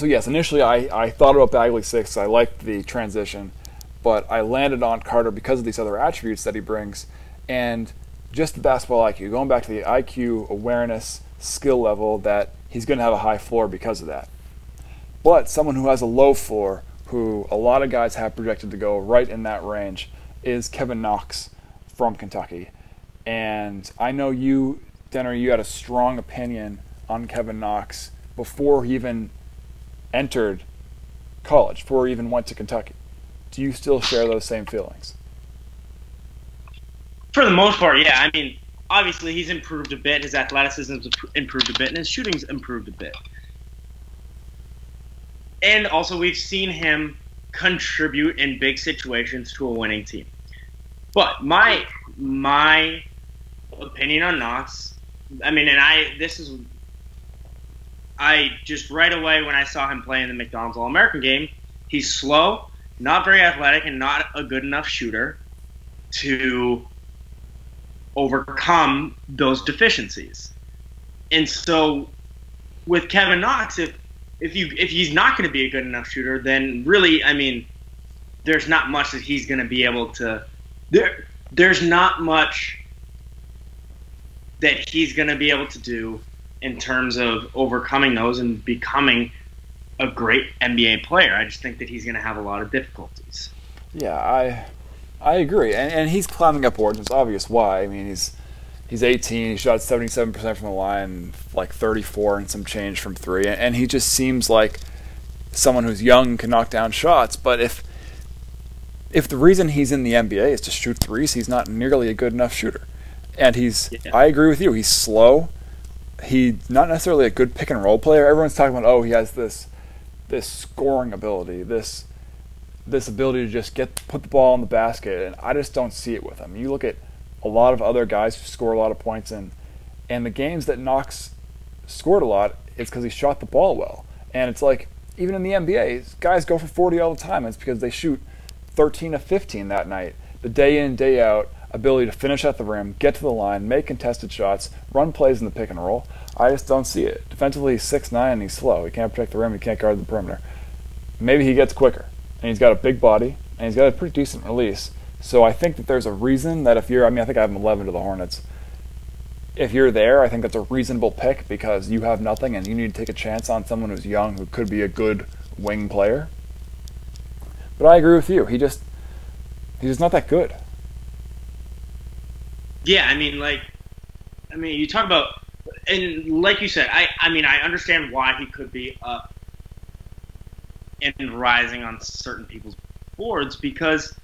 yes, initially I thought about Bagley 6. I liked the transition, but I landed on Carter because of these other attributes that he brings, and just the basketball IQ, going back to the IQ, awareness, skill level, that he's going to have a high floor because of that. But someone who has a low floor, who a lot of guys have projected to go right in that range, is Kevin Knox from Kentucky. And I know you, Denner, you had a strong opinion on Kevin Knox before he even entered college, before he even went to Kentucky. Do you still share those same feelings? For the most part, yeah. I mean, obviously he's improved a bit. His athleticism's improved a bit, and his shooting's improved a bit. And also we've seen him contribute in big situations to a winning team. But my opinion on Knox, I mean, and I just right away when I saw him play in the McDonald's All-American game, he's slow, not very athletic, and not a good enough shooter to overcome those deficiencies. And so with Kevin Knox, if he's not going to be a good enough shooter, then really, I mean, there's not much that he's going to be able to – there's not much that he's going to be able to do in terms of overcoming those and becoming a great NBA player. I just think that he's going to have a lot of difficulties. Yeah, I agree. And he's climbing up boards. It's obvious why. I mean, he's 18. He shot 77% from the line, like 34 and some change from three. And he just seems like someone who's young can knock down shots. But if the reason he's in the NBA is to shoot threes, he's not nearly a good enough shooter. And I agree with you. He's slow. He's not necessarily a good pick and roll player. Everyone's talking about, oh, he has this scoring ability, this ability to just put the ball in the basket, and I just don't see it with him. You look at a lot of other guys who score a lot of points, and the games that Knox scored a lot, it's because he shot the ball well. And it's like, even in the NBA, guys go for 40 all the time. It's because they shoot 13 of 15 that night. The day in, day out, ability to finish at the rim, get to the line, make contested shots, run plays in the pick and roll. I just don't see it. Defensively, he's 6'9", and he's slow. He can't protect the rim, he can't guard the perimeter. Maybe he gets quicker. And he's got a big body, and he's got a pretty decent release. So I think that there's a reason that I think I have him 11 to the Hornets. If you're there, I think that's a reasonable pick because you have nothing and you need to take a chance on someone who's young who could be a good wing player. But I agree with you. He's just not that good. Yeah, you talk about, and like you said, I understand why he could be up and rising on certain people's boards because,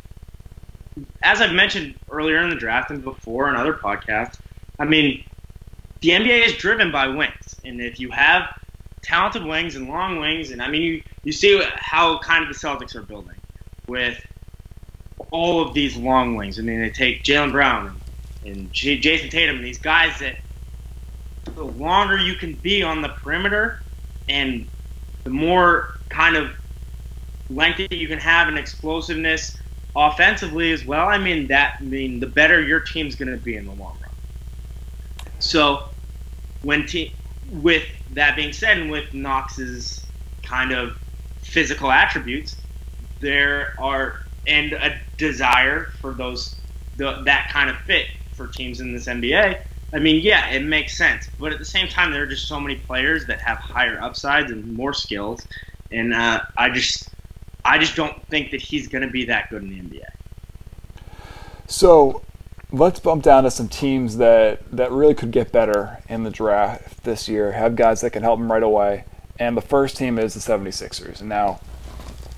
as I've mentioned earlier in the draft and before in other podcasts, I mean, the NBA is driven by wings. And if you have talented wings and long wings, and I mean, you see how kind of the Celtics are building with all of these long wings. I mean, they take Jaylen Brown and Jayson Tatum and these guys that the longer you can be on the perimeter and the more kind of length that you can have and explosiveness offensively as well, the better your team's going to be in the long run. So, with that being said, and with Knox's kind of physical attributes, and a desire for that kind of fit for teams in this NBA. I mean, yeah, it makes sense, but at the same time, there are just so many players that have higher upsides and more skills, and I just don't think that he's going to be that good in the NBA. So let's bump down to some teams that really could get better in the draft this year, have guys that can help them right away, and the first team is the 76ers. And now,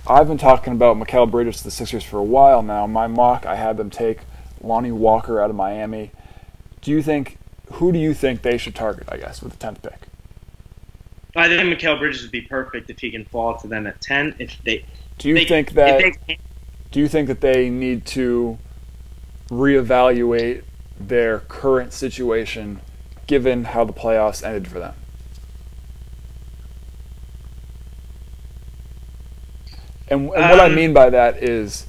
I've been talking about Mikal Bridges to the Sixers for a while now. My mock, I had them take Lonnie Walker out of Miami. Who do you think they should target, I guess, with the 10th pick? I think Mikal Bridges would be perfect if he can fall to them at 10. Do you think that they need to reevaluate their current situation given how the playoffs ended for them? And what I mean by that is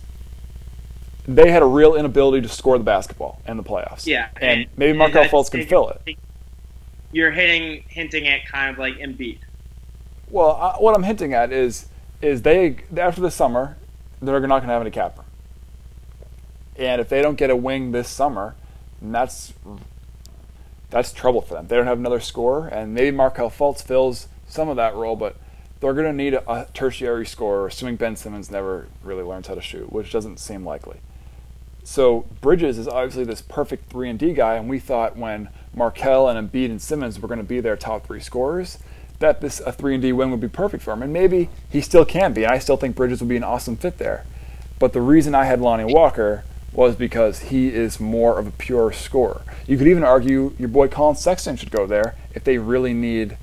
they had a real inability to score the basketball in the playoffs. Yeah. And maybe Markelle Fultz can fill it. You're hinting at kind of like Embiid. Well, what I'm hinting at is they, after the summer, they're not going to have any cap room. And if they don't get a wing this summer, that's trouble for them. They don't have another scorer, and maybe Markelle Fultz fills some of that role, but they're going to need a tertiary scorer, assuming Ben Simmons never really learns how to shoot, which doesn't seem likely. So Bridges is obviously this perfect 3-and-D guy, and we thought when Markelle and Embiid and Simmons were going to be their top three scorers, that a 3-and-D win would be perfect for him. And maybe he still can be, and I still think Bridges would be an awesome fit there. But the reason I had Lonnie Walker was because he is more of a pure scorer. You could even argue your boy Colin Sexton should go there if they really need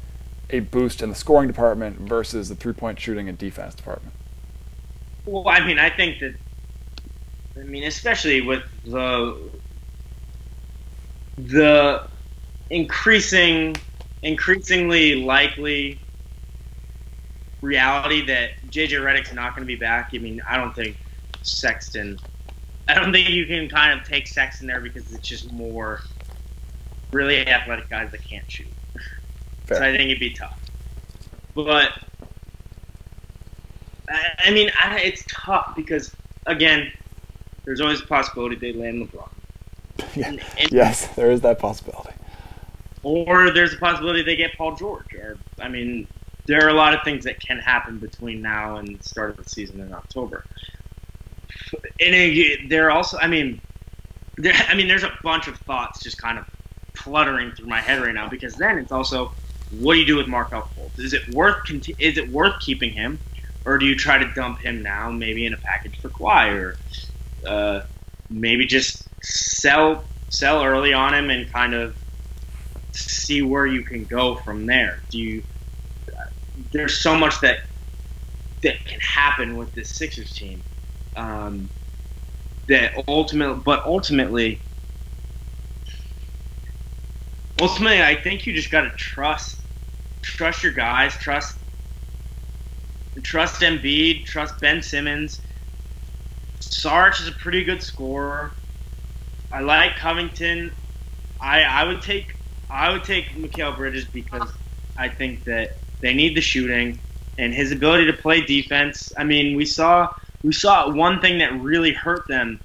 a boost in the scoring department versus the three-point shooting and defense department. Well, I mean, especially with the increasingly likely reality that JJ Redick's not going to be back. I mean, I don't think you can kind of take Sexton there because it's just more really athletic guys that can't shoot. Fair. So I think it'd be tough. But, it's tough because, again, there's always a possibility they land LeBron. Yeah. Yes, there is that possibility. Or there's a possibility they get Paul George. There are a lot of things that can happen between now and the start of the season in October. And there are also, there's a bunch of thoughts just kind of fluttering through my head right now, because then it's also, what do you do with Markelle Fultz? Is it worth keeping him, or do you try to dump him now, maybe in a package for Kawhi, or maybe just sell early on him and kind of see where you can go from there? There's so much that can happen with this Sixers team. Ultimately, I think you just got to trust your guys, trust Embiid, trust Ben Simmons. Sarge is a pretty good scorer. I like Covington. I would take Mikal Bridges because I think that they need the shooting and his ability to play defense. We saw one thing that really hurt them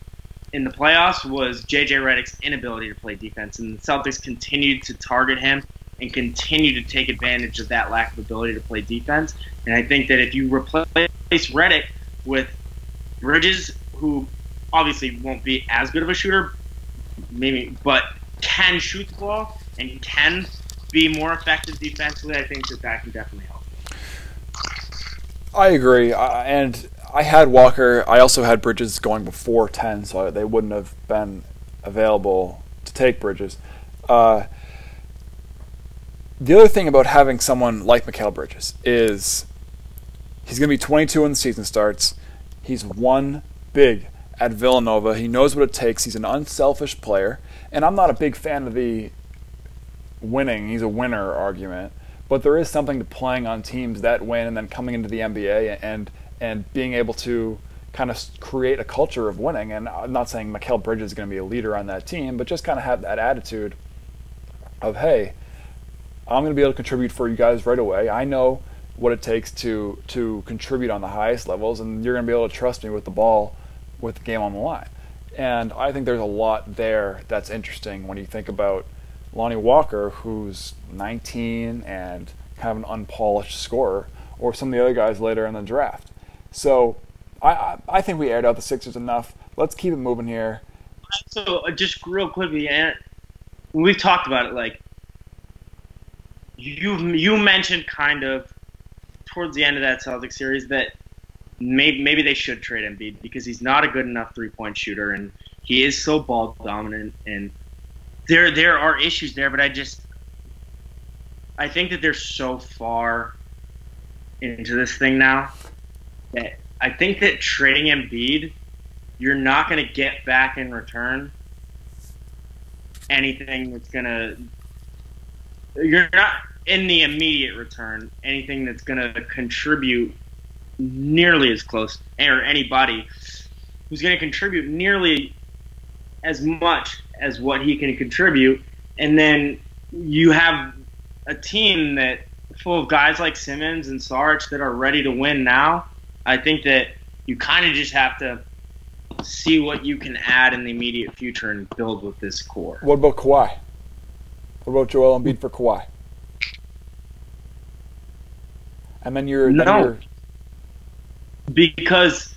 in the playoffs was J.J. Redick's inability to play defense, and the Celtics continued to target him and continue to take advantage of that lack of ability to play defense. And I think that if you replace Redick with Bridges, who obviously won't be as good of a shooter, maybe, but can shoot the ball and can be more effective defensively, I think that can definitely help. I agree, and I had Walker. I also had Bridges going before 10, so they wouldn't have been available to take Bridges. The other thing about having someone like Mikal Bridges is he's going to be 22 when the season starts. He's won big at Villanova. He knows what it takes. He's an unselfish player. And I'm not a big fan of the winning, he's a winner argument, but there is something to playing on teams that win and then coming into the NBA and being able to kind of create a culture of winning. And I'm not saying Mikal Bridges is going to be a leader on that team, but just kind of have that attitude of, hey, I'm going to be able to contribute for you guys right away. I know what it takes to contribute on the highest levels, and you're going to be able to trust me with the ball with the game on the line. And I think there's a lot there that's interesting when you think about Lonnie Walker, who's 19 and kind of an unpolished scorer, or some of the other guys later in the draft. So I think we aired out the Sixers enough. Let's keep it moving here. So just real quickly, and we've talked about it, like you mentioned kind of towards the end of that Celtics series that maybe they should trade Embiid because he's not a good enough three-point shooter, and he is so ball dominant. And there are issues there, but I think that they're so far into this thing now that I think that trading Embiid, you're not going to get back in return anything that's going to – you're not in the immediate return anything that's going to contribute nearly as close – or anybody who's going to contribute nearly as much as what he can contribute. And then you have a team that full of guys like Simmons and Saric that are ready to win now. I think that you kind of just have to – see what you can add in the immediate future and build with this core. What about Kawhi? What about Joel Embiid for Kawhi? And then you're because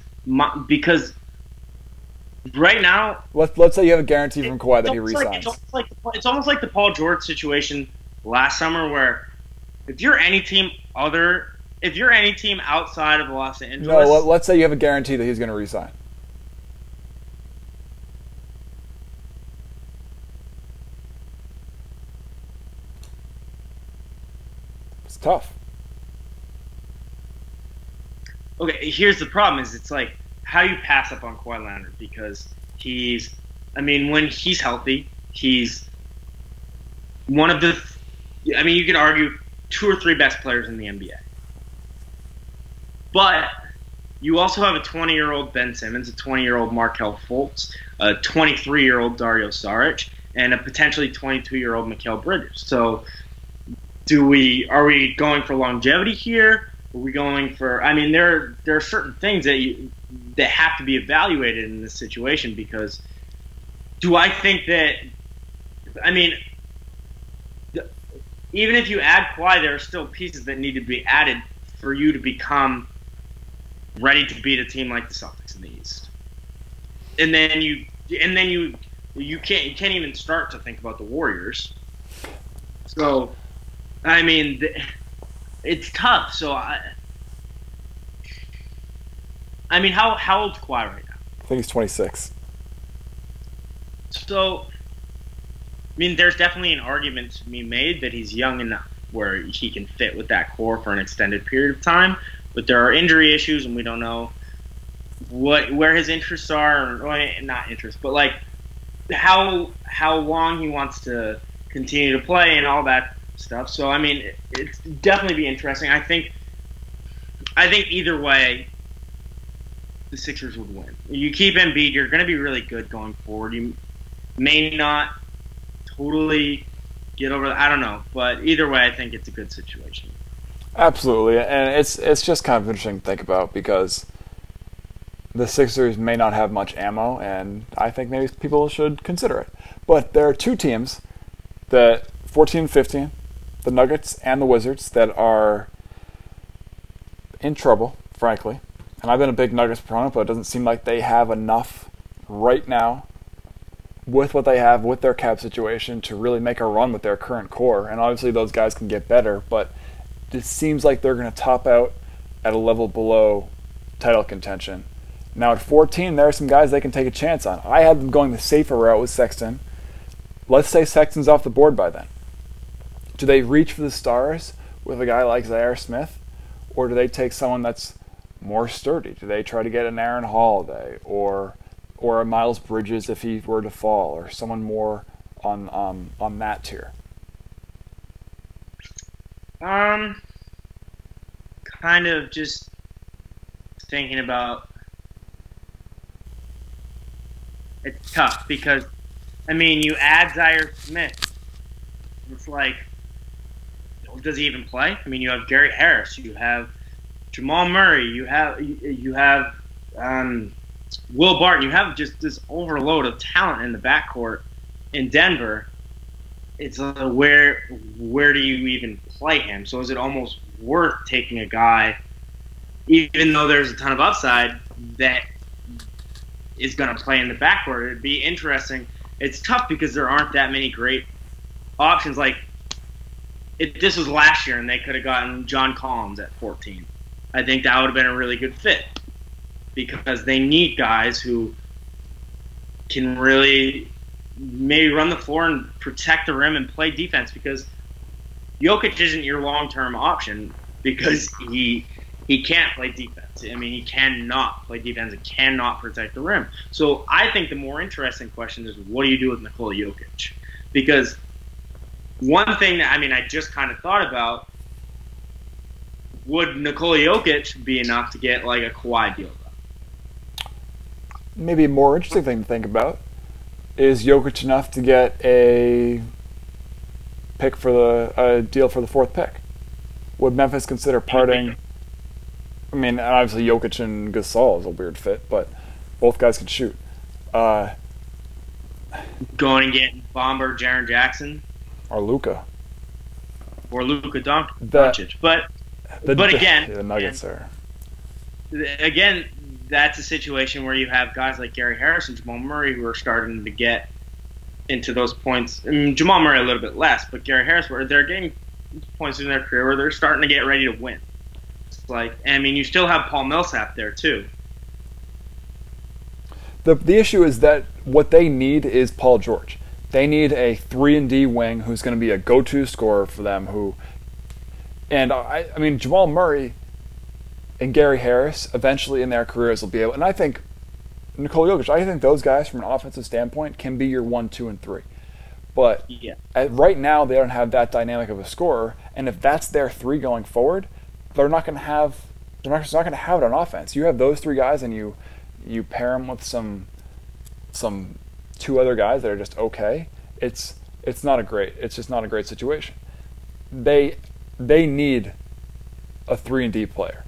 right now, let's say you have a guarantee from Kawhi that he resigns. It's almost like the Paul George situation last summer, where if you're any team outside of Los Angeles, let's say you have a guarantee that he's going to resign. Tough. Okay, here's the problem: is it's like how you pass up on Kawhi Leonard because when he's healthy, he's one of the. You could argue two or three best players in the NBA, but you also have a 20-year-old Ben Simmons, a 20-year-old Markelle Fultz, a 23-year-old Dario Saric, and a potentially 22-year-old Mikal Bridges. So. Are we going for longevity here? Are we going for? There are certain things that have to be evaluated in this situation because do I think that? Even if you add Kawhi, there are still pieces that need to be added for you to become ready to beat a team like the Celtics in the East. And then you can't even start to think about the Warriors. So. It's tough. So, how old's Kawhi right now? I think he's 26. So, there's definitely an argument to be made that he's young enough where he can fit with that core for an extended period of time. But there are injury issues, and we don't know where his interests are, or not interests, but like how long he wants to continue to play and all that. Stuff. So it's definitely be interesting. I think either way, the Sixers would win. You keep Embiid, you're going to be really good going forward. You may not totally get over. I don't know, but either way, I think it's a good situation. Absolutely, and it's just kind of interesting to think about because the Sixers may not have much ammo, and I think maybe people should consider it. But there are two teams that 14-15. The Nuggets and the Wizards that are in trouble, frankly. And I've been a big Nuggets proponent, but it doesn't seem like they have enough right now with what they have, with their cap situation, to really make a run with their current core. And obviously those guys can get better, but it seems like they're going to top out at a level below title contention. Now at 14, there are some guys they can take a chance on. I had them going the safer route with Sexton. Let's say Sexton's off the board by then. Do they reach for the stars with a guy like Zhaire Smith, or do they take someone that's more sturdy? Do they try to get an Aaron Holiday or a Miles Bridges if he were to fall, or someone more on that tier? Kind of just thinking about it's tough because you add Zhaire Smith. It's like, does he even play? You have Gary Harris, you have Jamal Murray, you have Will Barton. You have just this overload of talent in the backcourt in Denver. It's where do you even play him? So is it almost worth taking a guy, even though there's a ton of upside, that is going to play in the backcourt? It'd be interesting. It's tough because there aren't that many great options. Like, this was last year and they could have gotten John Collins at 14. I think that would have been a really good fit. because they need guys who can really maybe run the floor and protect the rim and play defense, because Jokic isn't your long-term option because he can't play defense. I mean, he cannot play defense and cannot protect the rim. So I think the more interesting question is, what do you do with Nikola Jokic? Because one thing that, I mean, I just kind of thought about, would Nikola Jokic be enough to get like a Kawhi deal done? Maybe a more interesting thing to think about is, Jokic enough to get a deal for the fourth pick? Would Memphis consider parting? I mean, obviously Jokic and Gasol is a weird fit, but both guys can shoot. Going and getting Bomber, Jaren Jackson, or Luka Doncic, the Nuggets are. Again, that's a situation where you have guys like Gary Harris and Jamal Murray who are starting to get into those points. I mean, Jamal Murray a little bit less, but Gary Harris, where they're getting points in their career where they're starting to get ready to win. It's like, I mean, you still have Paul Millsap there too. The issue is that what they need is Paul George. They need a 3-and-D wing who's going to be a go-to scorer for them. I mean, Jamal Murray and Gary Harris eventually in their careers will be able, and I think Nikola Jokic, I think those guys from an offensive standpoint can be your 1, 2, and 3. But right now they don't have that dynamic of a scorer, and if that's their 3 going forward, they're not going to have it on offense. You have those 3 guys, and you pair them with some 2 other guys that are just okay. It's just not a great situation. They need a 3-and-D player,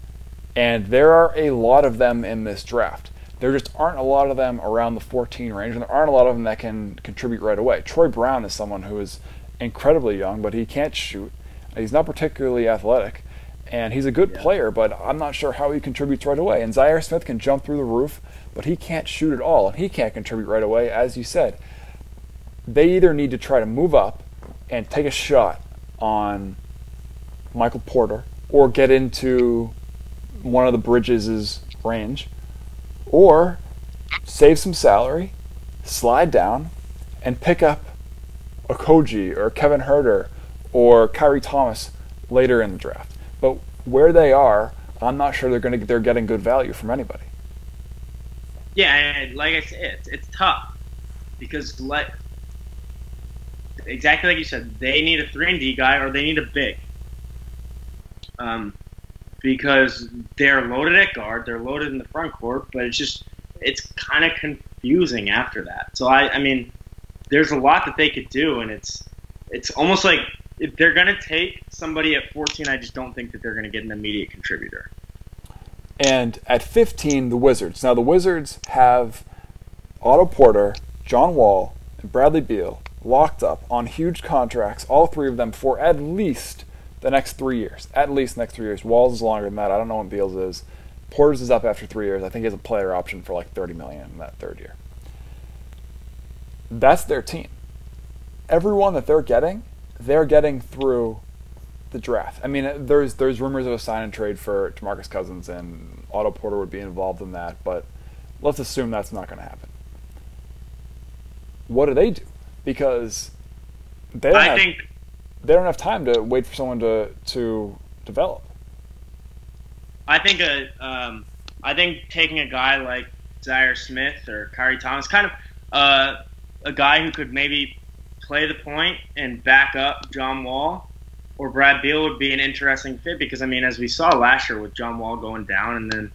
and there are a lot of them in this draft. There just aren't a lot of them around the 14 range, and there aren't a lot of them that can contribute right away. Troy Brown is someone who is incredibly young, but he can't shoot. He's not particularly athletic, and he's a good player, but I'm not sure how he contributes right away. And Zhaire Smith can jump through the roof, but he can't shoot at all, and he can't contribute right away, as you said. They either need to try to move up and take a shot on Michael Porter, or get into one of the Bridges' range, or save some salary, slide down, and pick up a Koji or Kevin Huerter or Khyri Thomas later in the draft. But where they are, I'm not sure they're getting good value from anybody. Yeah, like I said, it's tough because, like, exactly like you said, they need a 3-and-D guy or they need a big. Because they're loaded at guard, they're loaded in the front court, but it's kind of confusing after that. So I mean, there's a lot that they could do, and it's almost like if they're going to take somebody at 14, I just don't think that they're going to get an immediate contributor. And at 15, the Wizards. Now the Wizards have Otto Porter, John Wall, and Bradley Beal locked up on huge contracts, all 3 of them for at least the next 3 years. At least next 3 years. Wall's is longer than that. I don't know what Beal's is. Porter's is up after 3 years. I think he has a player option for like $30 million in that 3rd year. That's their team. Everyone that they're getting through the draft. I mean, there's rumors of a sign and trade for DeMarcus Cousins, and Otto Porter would be involved in that, but let's assume that's not going to happen. What do they do? Because they don't They don't have time to wait for someone to develop. I think taking a guy like Zhaire Smith or Khyri Thomas, kind of a guy who could maybe play the point and back up John Wall or Brad Beal would be an interesting fit because, I mean, as we saw last year with John Wall going down and then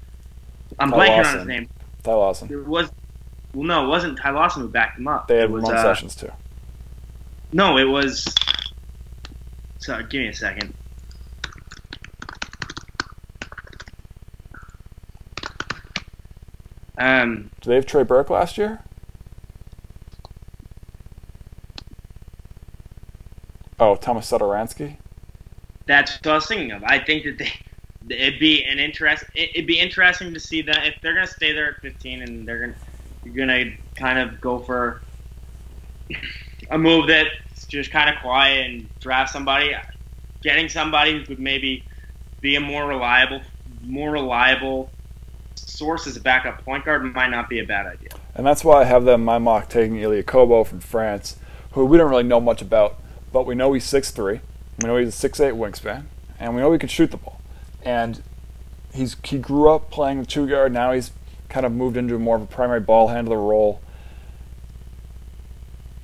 I'm blanking on his name. Ty Lawson. It wasn't Ty Lawson who backed him up. They had Ramon Sessions too. No, it was... So give me a second. Do they have Trey Burke last year? Oh, Thomas Satoransky? That's what I was thinking of. I think that it'd be interesting to see that if they're gonna stay there at 15 and you're gonna kind of go for a move that. Just kind of quiet and draft somebody. Getting somebody who could maybe be a more reliable source as a backup point guard might not be a bad idea. And that's why I have them in my mock taking Elia Kobo from France, who we don't really know much about, but we know he's 6'3", we know he's a 6'8 wingspan, and we know he can shoot the ball. And he grew up playing the two-guard, now he's kind of moved into more of a primary ball handler role.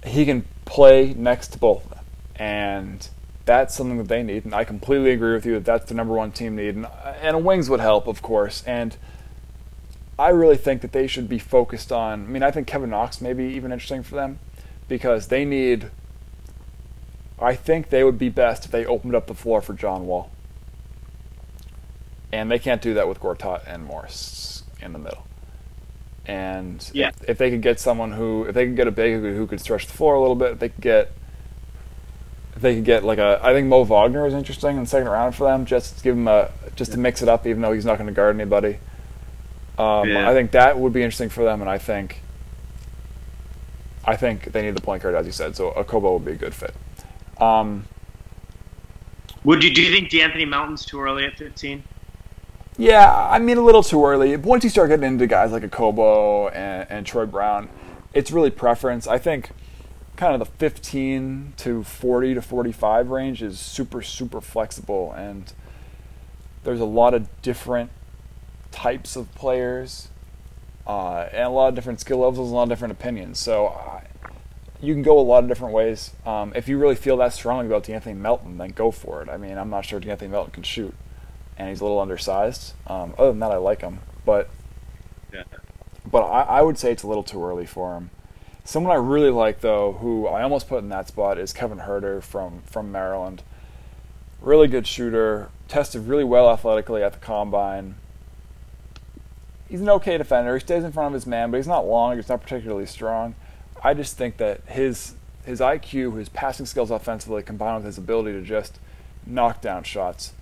He can play next to both of them, and that's something that they need, and I completely agree with you that that's the number one team need, and a wings would help, of course, and I really think that they should be focused on, I mean, I think Kevin Knox may be even interesting for them, because they need, I think they would be best if they opened up the floor for John Wall, and they can't do that with Gortat and Morris in the middle. And yeah, if they could get someone who, if they could get a big who could stretch the floor a little bit, if they could get, like a, I think Mo Wagner is interesting in the second round for them, just to give him a, just to mix it up, even though he's not going to guard anybody. I think that would be interesting for them, and I think they need the point guard, as you said, so Okobo would be a good fit. Do you think De'Anthony Melton's too early at 15? Yeah, I mean, a little too early. Once you start getting into guys like Okobo and Troy Brown, it's really preference. I think kind of the 15 to 40 to 45 range is super, super flexible, and there's a lot of different types of players and a lot of different skill levels, a lot of different opinions. So you can go a lot of different ways. If you really feel that strongly about De'Anthony Melton, then go for it. I mean, I'm not sure De'Anthony Melton can shoot, and he's a little undersized. Other than that, I like him. But I would say it's a little too early for him. Someone I really like, though, who I almost put in that spot, is Kevin Huerter from Maryland. Really good shooter, tested really well athletically at the Combine. He's an okay defender. He stays in front of his man, but he's not long. He's not particularly strong. I just think that his IQ, his passing skills offensively, combined with his ability to just knock down shots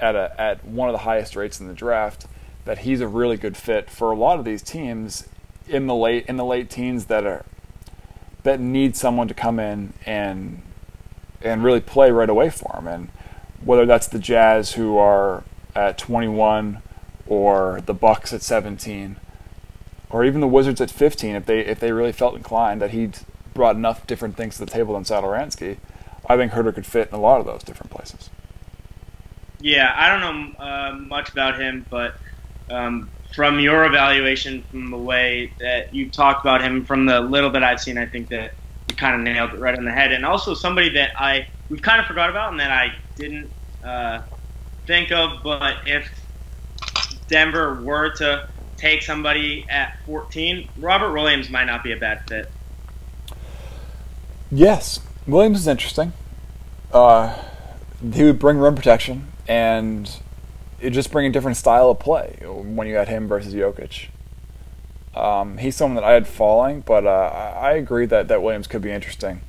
at one of the highest rates in the draft, that he's a really good fit for a lot of these teams in the late teens that need someone to come in and really play right away for them. And whether that's the Jazz, who are at 21, or the Bucks at 17, or even the Wizards at 15, if they really felt inclined that he'd brought enough different things to the table than Satoransky, I think Huerter could fit in a lot of those different places. Yeah, I don't know much about him, but from your evaluation, from the way that you've talked about him, from the little that I've seen, I think that you kind of nailed it right on the head. And also somebody that we've kind of forgot about and that I didn't think of, but if Denver were to take somebody at 14, Robert Williams might not be a bad fit. Yes, Williams is interesting. He would bring rim protection, and it just bring a different style of play when you had him versus Jokic. He's someone that I had falling, but I agree that Williams could be interesting.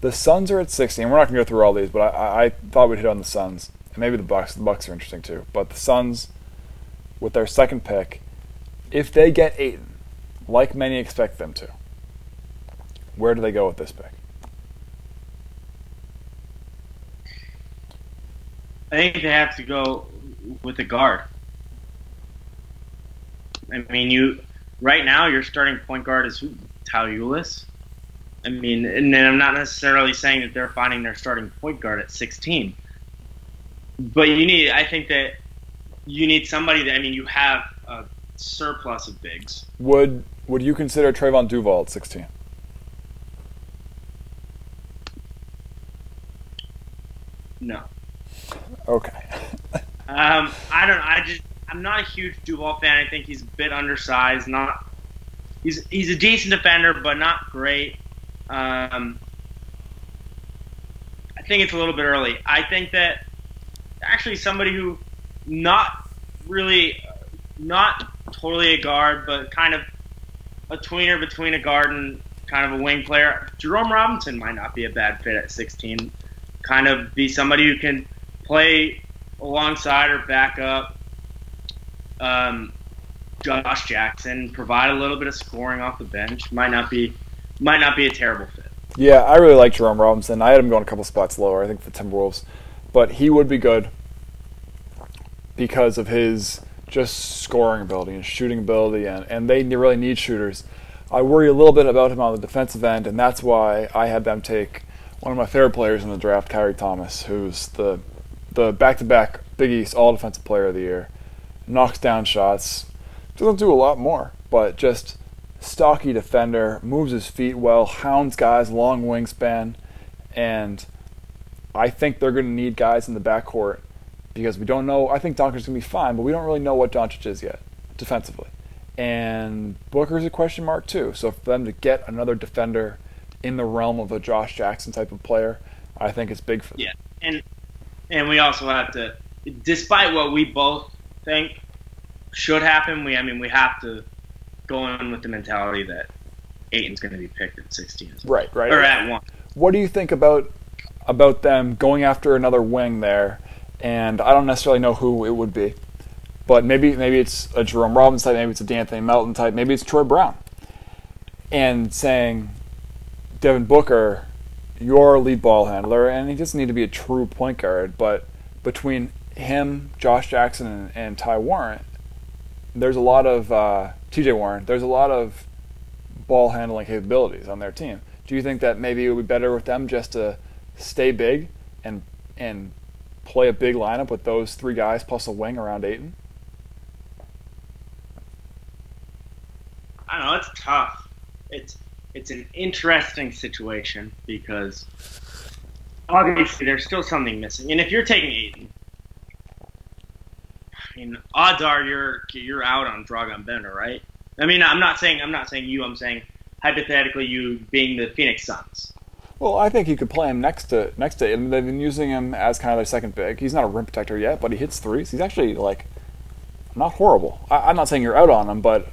The Suns are at 16. We're not going to go through all these, but I thought we'd hit on the Suns. And maybe the Bucks. The Bucks are interesting too. But the Suns, with their second pick, if they get Ayton, like many expect them to, where do they go with this pick? I think they have to go with a guard. I mean, right now your starting point guard is Tau Ulis. I mean, and I'm not necessarily saying that they're finding their starting point guard at 16. But I think that you need somebody that, I mean, you have a surplus of bigs. Would you consider Trevon Duval at 16? No. Okay. I don't know. I'm not a huge Duval fan. I think he's a bit undersized. He's a decent defender, but not great. I think it's a little bit early. I think that actually somebody who not totally a guard, but kind of a tweener between a guard and kind of a wing player, Jerome Robinson might not be a bad fit at 16. Kind of be somebody who can play alongside or back up Josh Jackson, provide a little bit of scoring off the bench. Might not be a terrible fit. Yeah, I really like Jerome Robinson. I had him going a couple spots lower, I think, for the Timberwolves. But he would be good because of his just scoring ability and shooting ability, and they really need shooters. I worry a little bit about him on the defensive end, and that's why I had them take one of my favorite players in the draft, Khyri Thomas, who's the back-to-back Big East All-Defensive Player of the Year. Knocks down shots. Doesn't do a lot more, but just stocky defender, moves his feet well, hounds guys, long wingspan, and I think they're going to need guys in the backcourt because we don't know. I think Doncic's going to be fine, but we don't really know what Doncic is yet defensively. And Booker's a question mark too, so for them to get another defender in the realm of a Josh Jackson type of player, I think it's big for them. Yeah, and we also have to, despite what we both think should happen, we have to go in with the mentality that Ayton's going to be picked at 16. Right. Or at 1. What do you think about them going after another wing there? And I don't necessarily know who it would be. But maybe it's a Jerome Robbins type, maybe it's a D'Anthony Melton type, maybe it's Troy Brown. And saying, Devin Booker, you're a lead ball handler, and he doesn't need to be a true point guard, but between him, Josh Jackson, and Ty Warren, there's a lot of TJ Warren, there's a lot of ball handling capabilities on their team. Do you think that maybe it would be better with them just to stay big and play a big lineup with those three guys plus a wing around Ayton? I don't know, it's tough. It's an interesting situation because obviously there's still something missing. And if you're taking Ayton, odds are you're out on Dragon Bender, right? I'm saying hypothetically you being the Phoenix Suns. Well, I think you could play him next to Ayton. They've been using him as kind of their second big. He's not a rim protector yet, but he hits threes. He's actually not horrible. I'm not saying you're out on him, but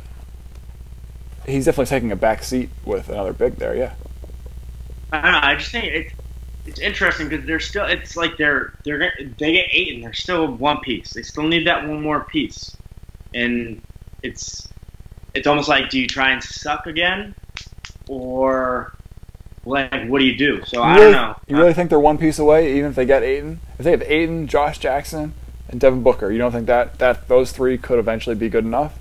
he's definitely taking a back seat with another big there. Yeah. I don't know. I just think it's interesting because they're still. It's like they get Ayton. They're still one piece. They still need that one more piece, and it's almost like, do you try and suck again, or? What do you do? So I don't know. You really think they're one piece away, even if they get Ayton? If they have Ayton, Josh Jackson, and Devin Booker, you don't think that those three could eventually be good enough?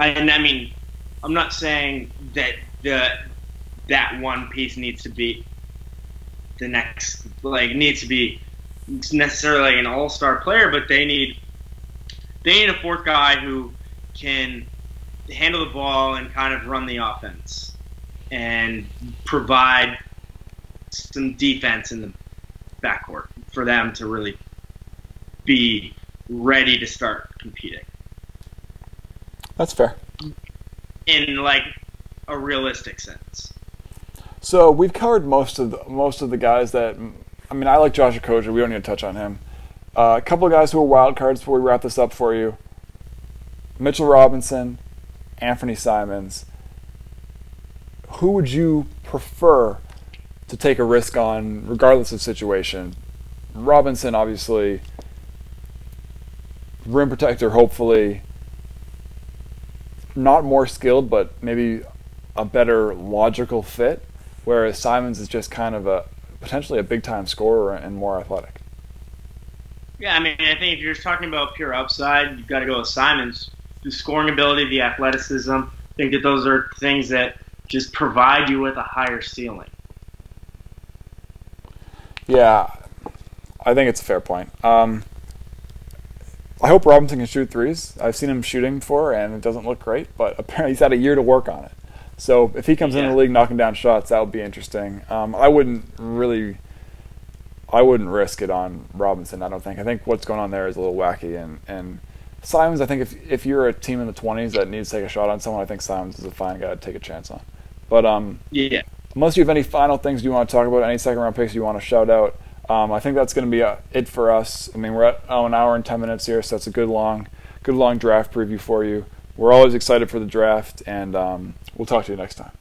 I'm not saying that that one piece needs to be the next, needs to be necessarily an all-star player, but they need a fourth guy who can handle the ball and kind of run the offense and provide some defense in the backcourt for them to really be ready to start competing. That's fair. In a realistic sense. So we've covered most of the guys that, I like Josh Okogie. We don't need to touch on him. A couple of guys who are wild cards before we wrap this up for you. Mitchell Robinson, Anthony Simons. Who would you prefer to take a risk on, regardless of situation? Robinson, obviously, rim protector, hopefully. Not more skilled, but maybe a better logical fit, whereas Simons is just kind of potentially a big-time scorer and more athletic. Yeah, I think if you're just talking about pure upside, you've got to go with Simons. The scoring ability, the athleticism, I think that those are things that just provide you with a higher ceiling. Yeah, I think it's a fair point. I hope Robinson can shoot threes. I've seen him shooting before, and it doesn't look great, but apparently he's had a year to work on it. So if he comes in the league knocking down shots, that would be interesting. I wouldn't risk it on Robinson, I don't think. I think what's going on there is a little wacky, and Simons, I think if you're a team in the 20s that needs to take a shot on someone, I think Simons is a fine guy to take a chance on. But unless you have any final things you want to talk about, any second-round picks you want to shout out, I think that's going to be it for us. We're at an hour and 10 minutes here, so that's a good long draft preview for you. We're always excited for the draft, and we'll talk to you next time.